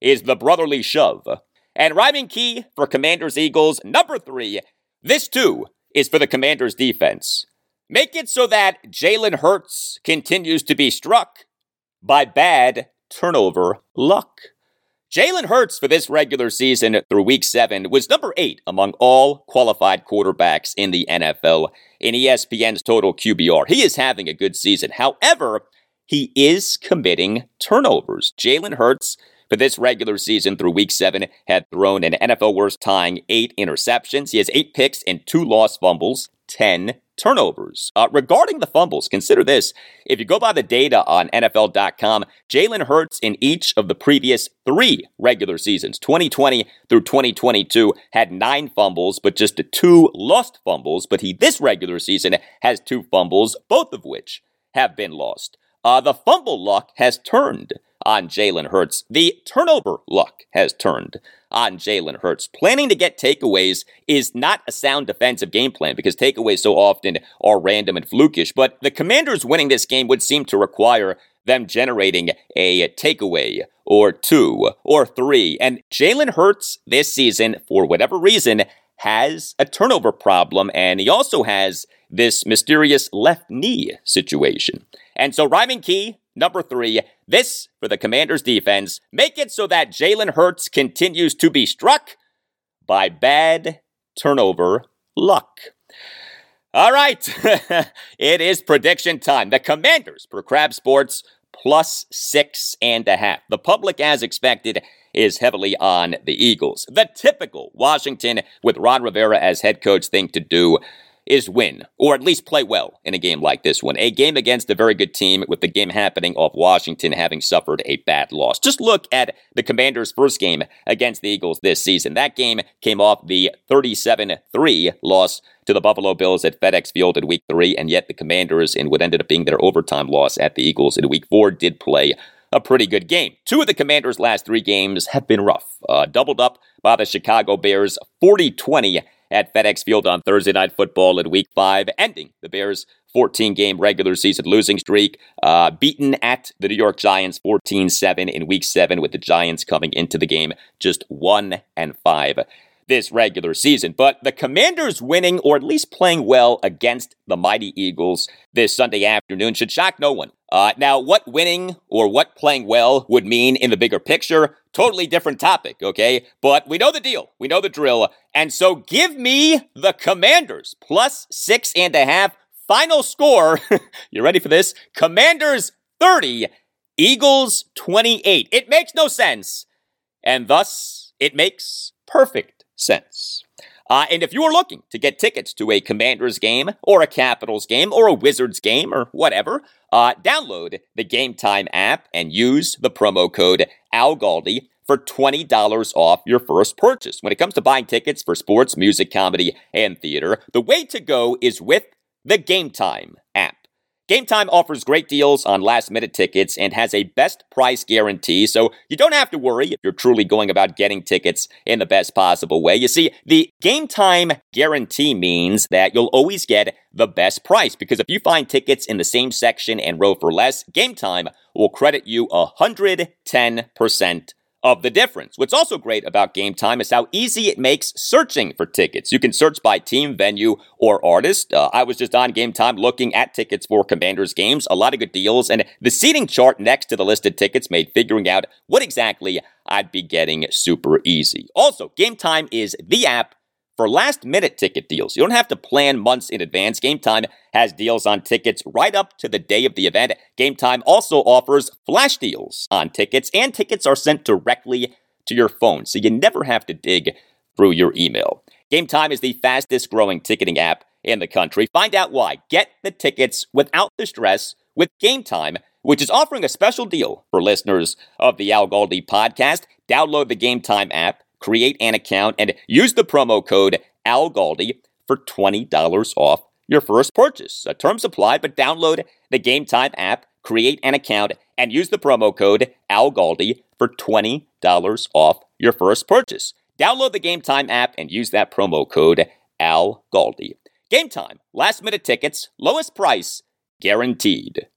is the brotherly shove. And rhyming key for Commanders Eagles number 3, this too is for the Commanders defense. Make it so that Jalen Hurts continues to be struck by bad turnover luck. Jalen Hurts for this regular season through week 7 was number 8 among all qualified quarterbacks in the NFL in ESPN's total QBR. He is having a good season. However, he is committing turnovers. Jalen Hurts for this regular season through week 7 had thrown an NFL worst tying 8 interceptions. He has 8 picks and 2 lost fumbles, 10 turnovers. Regarding the fumbles, consider this. If you go by the data on NFL.com, Jalen Hurts in each of the previous 3 regular seasons, 2020 through 2022, had 9 fumbles, but just 2 lost fumbles. But he, this regular season, has 2 fumbles, both of which have been lost. The fumble luck has turned on Jalen Hurts. The turnover luck has turned on Jalen Hurts. Planning to get takeaways is not a sound defensive game plan, because takeaways so often are random and flukish, but the Commanders winning this game would seem to require them generating a takeaway or 2 or 3. And Jalen Hurts this season, for whatever reason, has a turnover problem, and he also has this mysterious left knee situation. And so rhyming key number 3, this for the Commanders defense, make it so that Jalen Hurts continues to be struck by bad turnover luck. All right, it is prediction time. The Commanders per Crab Sports +6.5. The public, as expected, is heavily on the Eagles. The typical Washington with Rod Rivera as head coach thing to do is win, or at least play well in a game like this one. A game against a very good team, with the game happening off Washington having suffered a bad loss. Just look at the Commanders' first game against the Eagles this season. That game came off the 37-3 loss to the Buffalo Bills at FedEx Field in Week 3, and yet the Commanders, in what ended up being their overtime loss at the Eagles in Week 4, did play a pretty good game. 2 of the Commanders' last 3 games have been rough. Doubled up by the Chicago Bears 40-20 at FedEx Field on Thursday Night Football in Week 5, ending the Bears' 14-game regular season losing streak, beaten at the New York Giants 14-7 in Week 7, with the Giants coming into the game just 1-5 this regular season. But the Commanders winning, or at least playing well, against the mighty Eagles this Sunday afternoon should shock no one. Now, what winning or what playing well would mean in the bigger picture, totally different topic, okay? But we know the deal. We know the drill. And so give me the Commanders +6.5. Final score. You ready for this? Commanders 30, Eagles 28. It makes no sense, and thus it makes perfect sense. And if you are looking to get tickets to a Commanders game or a Capitals game or a Wizards game or whatever, download the Game Time app and use the promo code ALGALDI for $20 off your first purchase. When it comes to buying tickets for sports, music, comedy, and theater, the way to go is with the Game Time app. Game Time offers great deals on last-minute tickets and has a best price guarantee, so you don't have to worry if you're truly going about getting tickets in the best possible way. You see, the Game Time guarantee means that you'll always get the best price, because if you find tickets in the same section and row for less, Game Time will credit you 110% of the difference. What's also great about Game Time is how easy it makes searching for tickets. You can search by team, venue, or artist. I was just on Game Time looking at tickets for Commanders games, a lot of good deals, and the seating chart next to the listed tickets made figuring out what exactly I'd be getting super easy. Also, Game Time is the app for last-minute ticket deals. You don't have to plan months in advance. Game Time has deals on tickets right up to the day of the event. Game Time also offers flash deals on tickets, and tickets are sent directly to your phone, so you never have to dig through your email. Game Time is the fastest growing ticketing app in the country. Find out why. Get the tickets without the stress with Game Time, which is offering a special deal for listeners of the Al Galdi podcast. Download the Game Time app, create an account, and use the promo code ALGALDI for $20 off your first purchase. Terms apply, but download the Game Time app, create an account, and use the promo code ALGALDI for $20 off your first purchase. Download the Game Time app and use that promo code ALGALDI. Game Time, last-minute tickets, lowest price, guaranteed.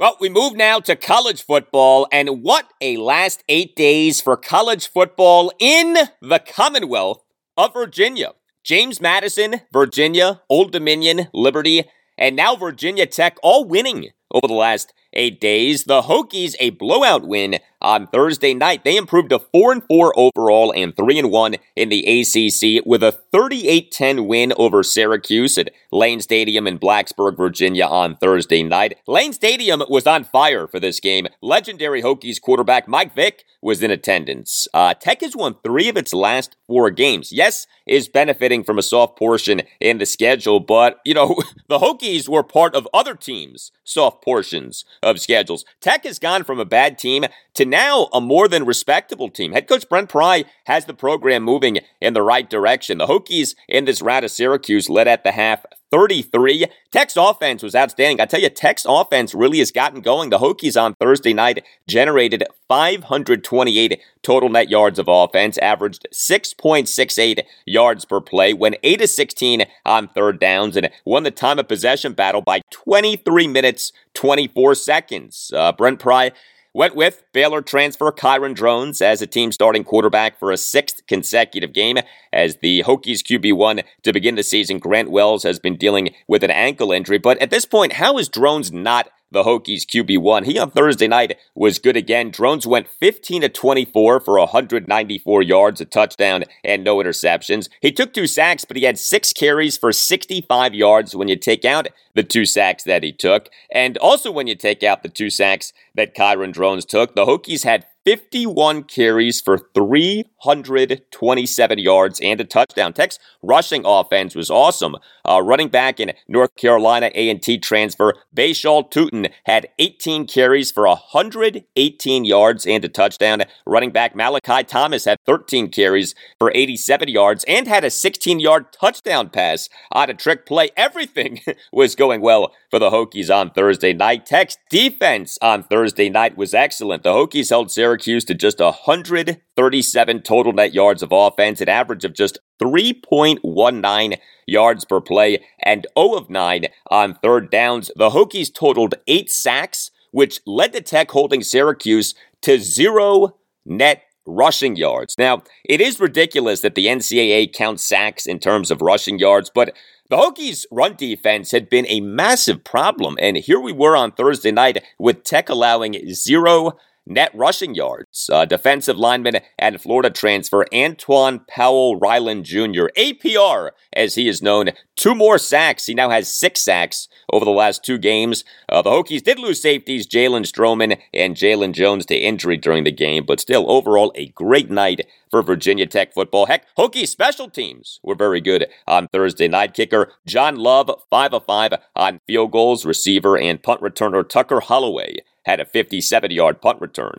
Well, we move now to college football, and what a last 8 days for college football in the Commonwealth of Virginia. James Madison, Virginia, Old Dominion, Liberty, and now Virginia Tech all winning over the last 8 days. The Hokies, a blowout win on Thursday night. They improved to 4-4 overall and 3-1 in the ACC with a 38-10 win over Syracuse at Lane Stadium in Blacksburg, Virginia on Thursday night. Lane Stadium was on fire for this game. Legendary Hokies quarterback Mike Vick was in attendance. Tech has won 3 of its last 4 games. Yes, is benefiting from a soft portion in the schedule, but, you know, the Hokies were part of other teams' soft portions of schedules. Tech has gone from a bad team to now a more than respectable team. Head coach Brent Pry has the program moving in the right direction. The Hokies in this rout of Syracuse led at the half 33. Tech's offense was outstanding. I tell you, Tech's offense really has gotten going. The Hokies on Thursday night generated 528 total net yards of offense, averaged 6.68 yards per play, went 8-16 on third downs, and won the time of possession battle by 23 minutes, 24 seconds. Brent Pry went with Baylor transfer Kyron Drones as a team starting quarterback for a 6th consecutive game. As the Hokies QB1 to begin the season, Grant Wells has been dealing with an ankle injury. But at this point, how is Drones not the Hokies QB1? He on Thursday night was good again. Drones went 15-24 for 194 yards, a touchdown, and no interceptions. He took 2 sacks, but he had 6 carries for 65 yards when you take out the 2 sacks that he took. And also when you take out the 2 sacks that Kyron Drones took, the Hokies had 51 carries for 327 yards and a touchdown. Tech's rushing offense was awesome. Running back in North Carolina A&T transfer Bashaul Tutin had 18 carries for 118 yards and a touchdown. Running back Malachi Thomas had 13 carries for 87 yards and had a 16-yard touchdown pass on a trick play. Everything was going well for the Hokies on Thursday night. Tech's defense on Thursday night was excellent. The Hokies held Syracuse to just 137 total net yards of offense, an average of just 3.19 yards per play, and 0 of 9 on third downs. The Hokies totaled 8 sacks, which led to Tech holding Syracuse to 0 net rushing yards. Now, it is ridiculous that the NCAA counts sacks in terms of rushing yards, but the Hokies' run defense had been a massive problem, and here we were on Thursday night with Tech allowing 0 net rushing yards. Defensive lineman and Florida transfer Antoine Powell Ryland Jr., APR as he is known, 2 more sacks. He now has 6 sacks over the last 2 games. The Hokies did lose safeties Jalen Stroman and Jalen Jones to injury during the game, but still overall a great night for Virginia Tech football. Heck, Hokie special teams were very good on Thursday night. Kicker John Love, 5 of 5 on field goals. Receiver and punt returner Tucker Holloway had a 57-yard punt return.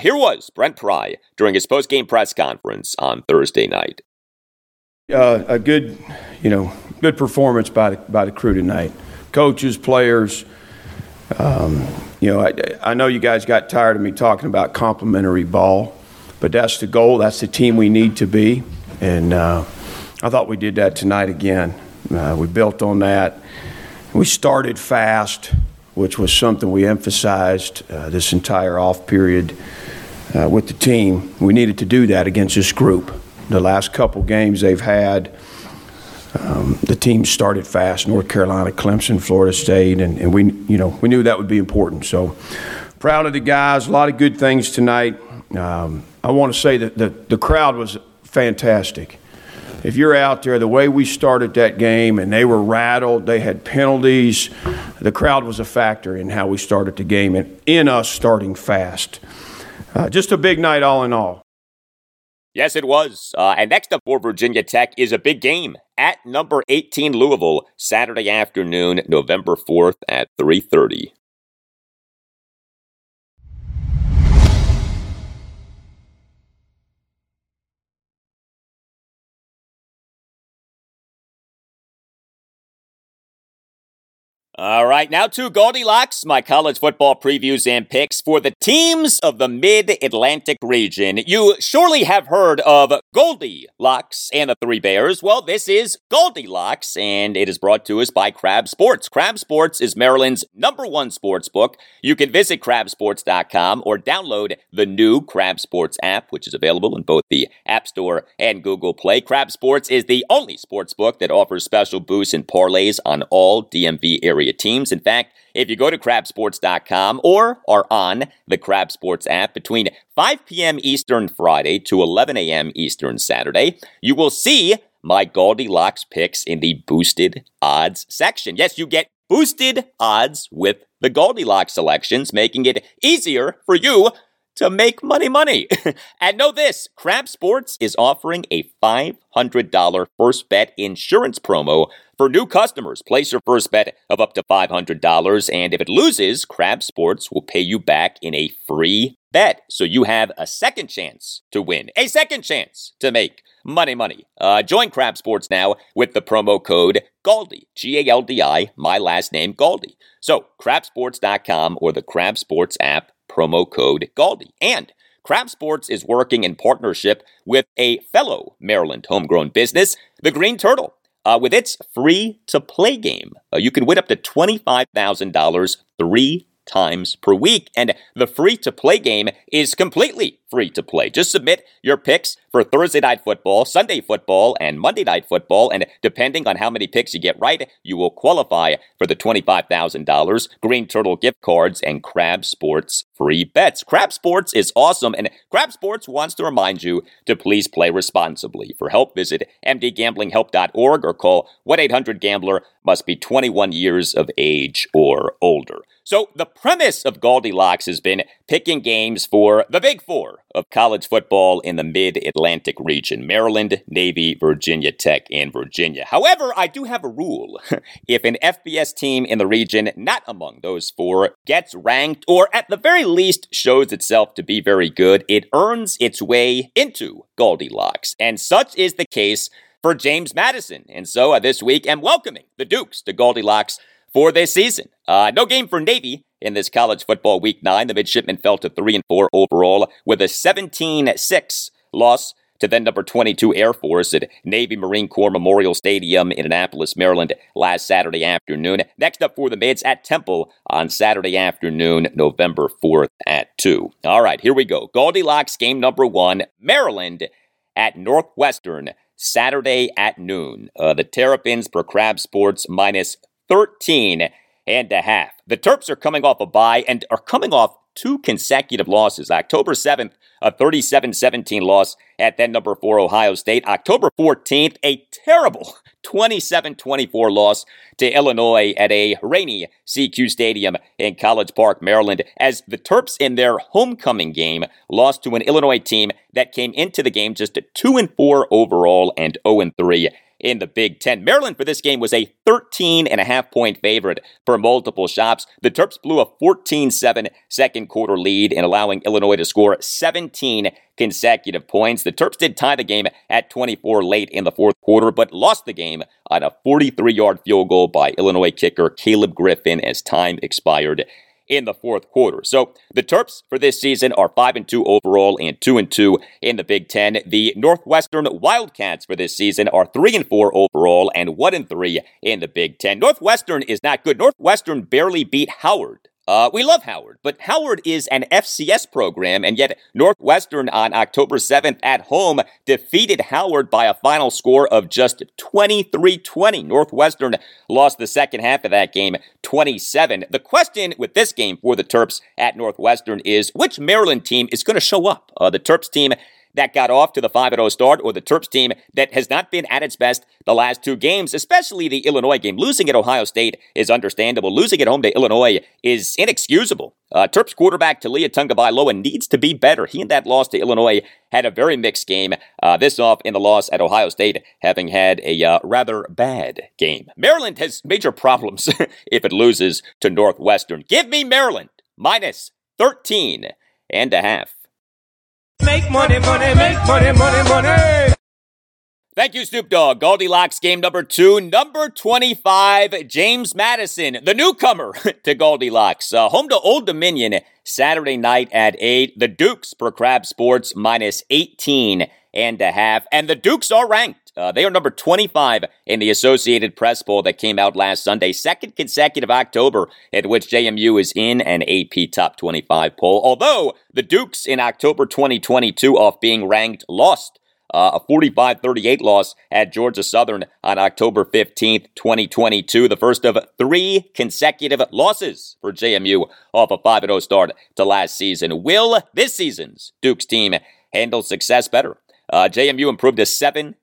Here was Brent Pry during his post-game press conference on Thursday night. A good, good performance by the crew tonight. Coaches, players. I know you guys got tired of me talking about complimentary ball, but that's the goal. That's the team we need to be. And I thought we did that tonight again. We built on that. We started fast, which was something we emphasized this entire off period with the team. We needed to do that against this group. The last couple games they've had, the team started fast, North Carolina, Clemson, Florida State, and we knew that would be important. So proud of the guys, a lot of good things tonight. I want to say that the crowd was fantastic. if you're out there, the way we started that game, and they were rattled, they had penalties, the crowd was a factor in how we started the game and in us starting fast. Just a big night all in all. Yes, it was. And next up for Virginia Tech is a big game at number 18 Louisville, Saturday afternoon, November 4th at 3:30. All right, now to Goldilocks, my college football previews and picks for the teams of the Mid-Atlantic region. You surely have heard of Goldilocks and the Three Bears. Well, this is Goldilocks, and it is brought to us by Crab Sports. Crab Sports is Maryland's #1 sports book. You can visit crabsports.com or download the new Crab Sports app, which is available in both the App Store and Google Play. Crab Sports is the only sports book that offers special boosts and parlays on all DMV areas. Teams. In fact, if you go to crabsports.com or are on the Crab Sports app between 5 p.m. Eastern Friday to 11 a.m. Eastern Saturday, you will see my Goldilocks picks in the boosted odds section. Yes, you get boosted odds with the Goldilocks selections, making it easier for you to make money. And know this, Crab Sports is offering a $500 first bet insurance promo for new customers. Place your first bet of up to $500, and if it loses, Crab Sports will pay you back in a free bet. So you have a second chance to win, a second chance to make money. Join Crab Sports now with the promo code GALDI, G-A-L-D-I, my last name, GALDI. So crabsports.com or the Crab Sports app, promo code GALDI. And Crab Sports is working in partnership with a fellow Maryland homegrown business, The Green Turtle, with its free-to-play game. You can win up to $25,000 3 times per week, and the free-to-play game is completely free to play. Just submit your picks for Thursday Night Football, Sunday Football, and Monday Night Football, and depending on how many picks you get right, you will qualify for the $25,000 Green Turtle gift cards and Crab Sports free bets. Crab Sports is awesome, and Crab Sports wants to remind you to please play responsibly. For help, visit mdgamblinghelp.org or call 1-800-GAMBLER. Must be 21 years of age or older. So the premise of Goldilocks has been picking games for the Big Four of college football in the Mid-Atlantic region: Maryland, Navy, Virginia Tech, and Virginia. However, I do have a rule. If an FBS team in the region not among those four gets ranked, or at the very least shows itself to be very good, it earns its way into Goldilocks. And such is the case for James Madison. And so this week I'm welcoming the Dukes to Goldilocks for this season. No game for Navy in this college football week 9. The midshipmen fell to 3-4 overall with a 17-6 loss to then number 22 Air Force at Navy Marine Corps Memorial Stadium in Annapolis, Maryland last Saturday afternoon. Next up for the Mids at Temple on Saturday afternoon, November 4th at 2. All right, here we go. Goldilocks game number 1, Maryland at Northwestern, Saturday at noon. The Terrapins per Crab Sports -13.5. The Terps are coming off a bye and are coming off 2 consecutive losses. October 7th, a 37-17 loss at then number 4 Ohio State. October 14th, a terrible 27-24 loss to Illinois at a rainy CQ Stadium in College Park, Maryland, as the Terps in their homecoming game lost to an Illinois team that came into the game just at 2-4 overall and 0-3 in the Big Ten. Maryland for this game was a 13.5-point favorite for multiple shops. The Terps blew a 14-7 second quarter lead in allowing Illinois to score 17 consecutive points. The Terps did tie the game at 24 late in the fourth quarter, but lost the game on a 43-yard field goal by Illinois kicker Caleb Griffin as time expired in the fourth quarter. So the Terps for this season are 5-2 overall and 2-2 in the Big Ten. The Northwestern Wildcats for this season are 3-4 overall and 1-3 in the Big Ten. Northwestern is not good. Northwestern barely beat Howard. We love Howard, but Howard is an FCS program, and yet Northwestern on October 7th at home defeated Howard by a final score of just 23-20. Northwestern lost the second half of that game 27. The question with this game for the Terps at Northwestern is which Maryland team is going to show up. The Terps team that got off to the 5-0 start, or the Terps team that has not been at its best the last two games, especially the Illinois game. Losing at Ohio State is understandable. Losing at home to Illinois is inexcusable. Terps quarterback Talia Tungavailoa needs to be better. He and that loss to Illinois had a very mixed game. This off in the loss at Ohio State, having had a rather bad game. Maryland has major problems if it loses to Northwestern. Give me Maryland minus 13.5. Make money, money, make money, money, money. Thank you, Snoop Dogg. Goldilocks game number 2, number 25, James Madison, the newcomer to Goldilocks. Home to Old Dominion Saturday night at 8. The Dukes per Crab Sports minus 18.5. And the Dukes are ranked. They are number 25 in the Associated Press poll that came out last Sunday, second consecutive October at which JMU is in an AP Top 25 poll. Although the Dukes in October 2022 off being ranked lost a 45-38 loss at Georgia Southern on October 15th, 2022. The first of 3 consecutive losses for JMU off a 5-0 start to last season. Will this season's Dukes team handle success better? JMU improved to 7-0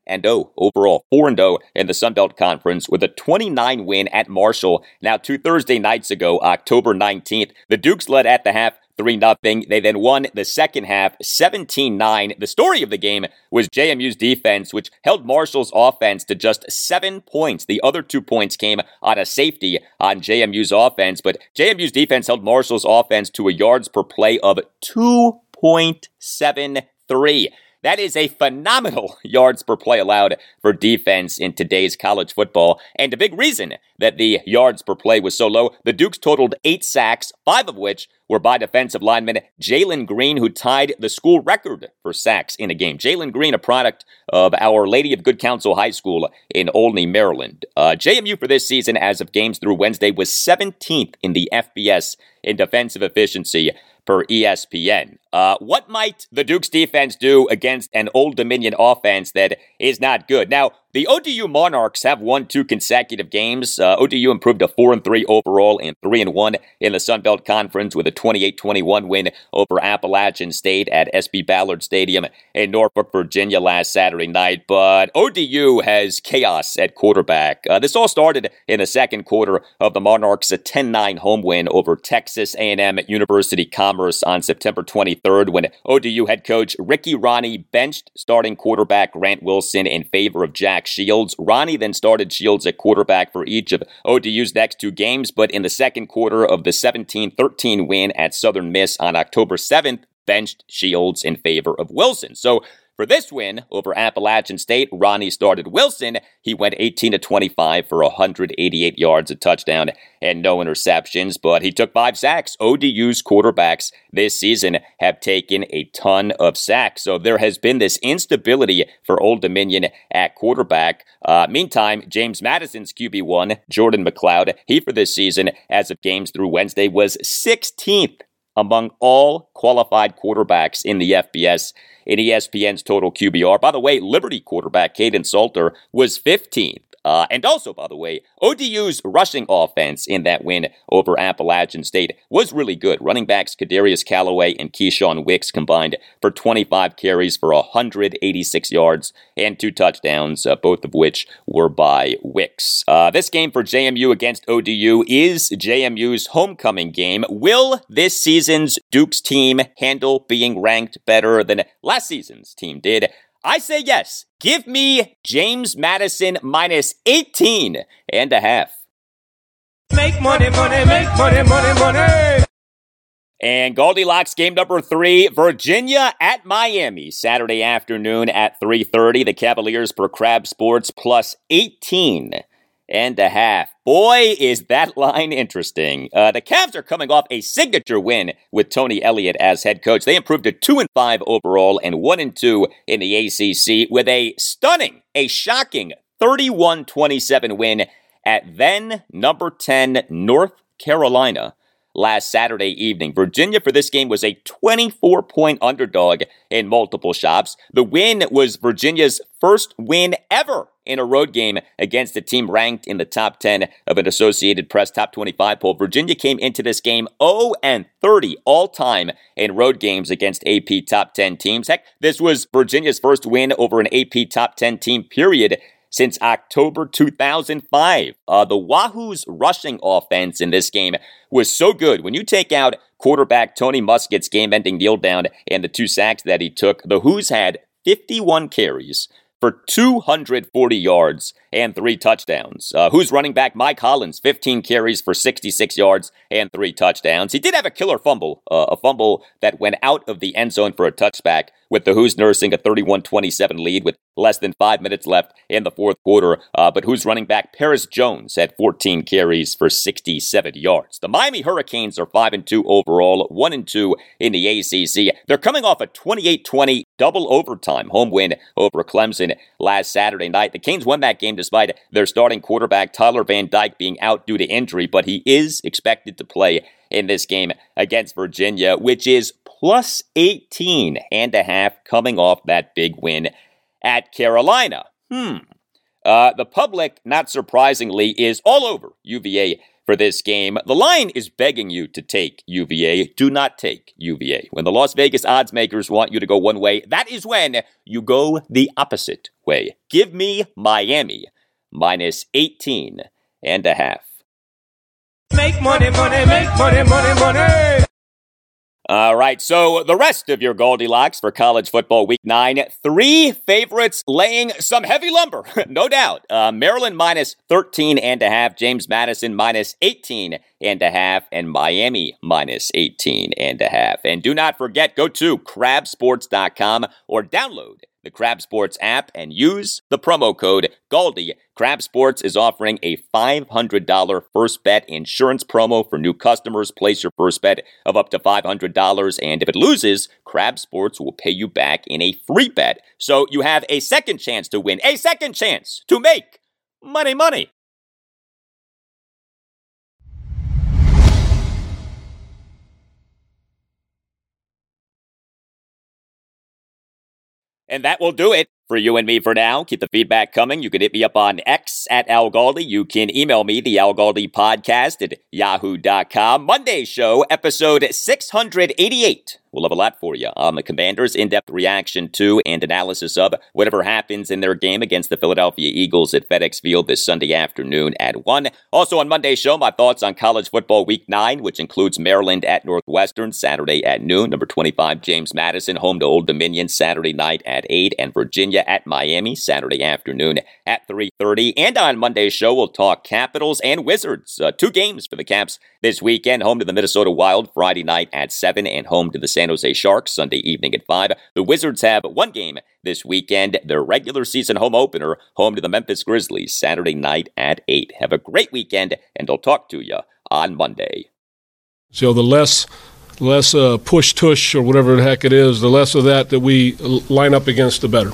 overall, 4-0 in the Sun Belt Conference with a 29 win at Marshall. Now, 2 Thursday nights ago, October 19th, the Dukes led at the half 3-0. They then won the second half 17-9. The story of the game was JMU's defense, which held Marshall's offense to just 7 points. The other 2 points came on a safety on JMU's offense, but JMU's defense held Marshall's offense to a yards per play of 2.73. That is a phenomenal yards per play allowed for defense in today's college football. And a big reason that the yards per play was so low, the Dukes totaled 8 sacks, 5 of which were by defensive lineman Jalen Green, who tied the school record for sacks in a game. Jalen Green, a product of Our Lady of Good Counsel High School in Olney, Maryland. JMU for this season, as of games through Wednesday, was 17th in the FBS in defensive efficiency per ESPN. What might the Dukes defense do against an Old Dominion offense that is not good? Now, the ODU Monarchs have won 2 consecutive games. ODU improved to 4-3 overall and 3-1 in the Sun Belt Conference with a 28-21 win over Appalachian State at SB Ballard Stadium in Norfolk, Virginia last Saturday night. But ODU has chaos at quarterback. This all started in the second quarter of the Monarchs' 10-9 home win over Texas A&M at University Commerce on September 23rd when ODU head coach Ricky Ronnie benched starting quarterback Grant Wilson in favor of Jack Shields. Ronnie then started Shields at quarterback for each of ODU's next 2 games, but in the second quarter of the 17-13 win at Southern Miss on October 7th, benched Shields in favor of Wilson. So for this win over Appalachian State, Ronnie started Wilson. He went 18-25 for 188 yards, a touchdown, and no interceptions, but he took 5 sacks. ODU's quarterbacks this season have taken a ton of sacks, so there has been this instability for Old Dominion at quarterback. Meantime, James Madison's QB1, Jordan McLeod, he for this season, as of games through Wednesday, was 16th among all qualified quarterbacks in the FBS in ESPN's total QBR. By the way, Liberty quarterback Caden Salter was 15th. And also, by the way, ODU's rushing offense in that win over Appalachian State was really good. Running backs Kadarius Callaway and Keyshawn Wicks combined for 25 carries for 186 yards and 2 touchdowns, both of which were by Wicks. This game for JMU against ODU is JMU's homecoming game. Will this season's Dukes team handle being ranked better than last season's team did? I say yes. Give me James Madison minus 18.5. Make money, money, make money, money, money. And Goldilocks game number 3, Virginia at Miami, Saturday afternoon at 3:30. The Cavaliers per Crab Sports plus 18.5. Boy, is that line interesting. The Cavs are coming off a signature win with Tony Elliott as head coach. They improved to 2-5 overall and 1-2 in the ACC with a shocking 31-27 win at then number 10 North Carolina last Saturday evening. Virginia for this game was a 24-point underdog in multiple shops. The win was Virginia's first win ever in a road game against a team ranked in the top 10 of an Associated Press Top 25 poll. Virginia came into this game 0-30 all-time in road games against AP Top 10 teams. Heck, this was Virginia's first win over an AP Top 10 team, period, since October 2005. The Wahoos' rushing offense in this game was so good. When you take out quarterback Tony Muscat's game-ending kneel down and the two sacks that he took, the Who's had 51 carries for 240 yards and 3 touchdowns. Who's running back Mike Hollins, 15 carries for 66 yards and 3 touchdowns. He did have a killer fumble, a fumble that went out of the end zone for a touchback, with the Who's nursing a 31-27 lead with less than 5 minutes left in the fourth quarter. But Who's running back Paris Jones had 14 carries for 67 yards. The Miami Hurricanes are 5-2 overall, 1-2 in the ACC. They're coming off a 28-20 double overtime home win over Clemson last Saturday night. The Canes won that game despite their starting quarterback Tyler Van Dyke being out due to injury, but he is expected to play in this game against Virginia, which is plus 18.5 coming off that big win at Carolina. The public, not surprisingly, is all over UVA for this game. The line is begging you to take UVA. Do not take UVA. When the Las Vegas odds makers want you to go one way, that is when you go the opposite way. Give me Miami minus 18.5. Make money, money, make money, money, money. All right, so the rest of your Goldilocks for college football week 9. 3 favorites laying some heavy lumber, no doubt. Maryland minus 13.5, James Madison minus 18.5, and Miami minus 18.5. And do not forget, go to crabsports.com or download the Crab Sports app and use the promo code GALDI. Crab Sports is offering a $500 first bet insurance promo for new customers. Place your first bet of up to $500, and if it loses, Crab Sports will pay you back in a free bet. So you have a second chance to win, a second chance to make money, money. And that will do it for you and me for now. Keep the feedback coming. You can hit me up on X at Al Galdi. You can email me, the Al Galdi Podcast at yahoo.com. Monday's show, episode 688. We'll have a lot for you on the Commanders, in-depth reaction to and analysis of whatever happens in their game against the Philadelphia Eagles at FedEx Field this Sunday afternoon at 1. Also on Monday's show, my thoughts on college football week 9, which includes Maryland at Northwestern Saturday at noon. Number 25, James Madison, home to Old Dominion Saturday night at 8. And Virginia at Miami Saturday afternoon at 3:30. And on Monday's show, we'll talk Capitals and Wizards. 2 games for the Caps this weekend. Home to the Minnesota Wild Friday night at 7 and home to the San Jose Sharks Sunday evening at 5. The Wizards have 1 game this weekend, their regular season home opener, home to the Memphis Grizzlies Saturday night at 8. Have a great weekend, and I'll talk to you on Monday. So the less push-tush or whatever the heck it is, the less of that we line up against, the better.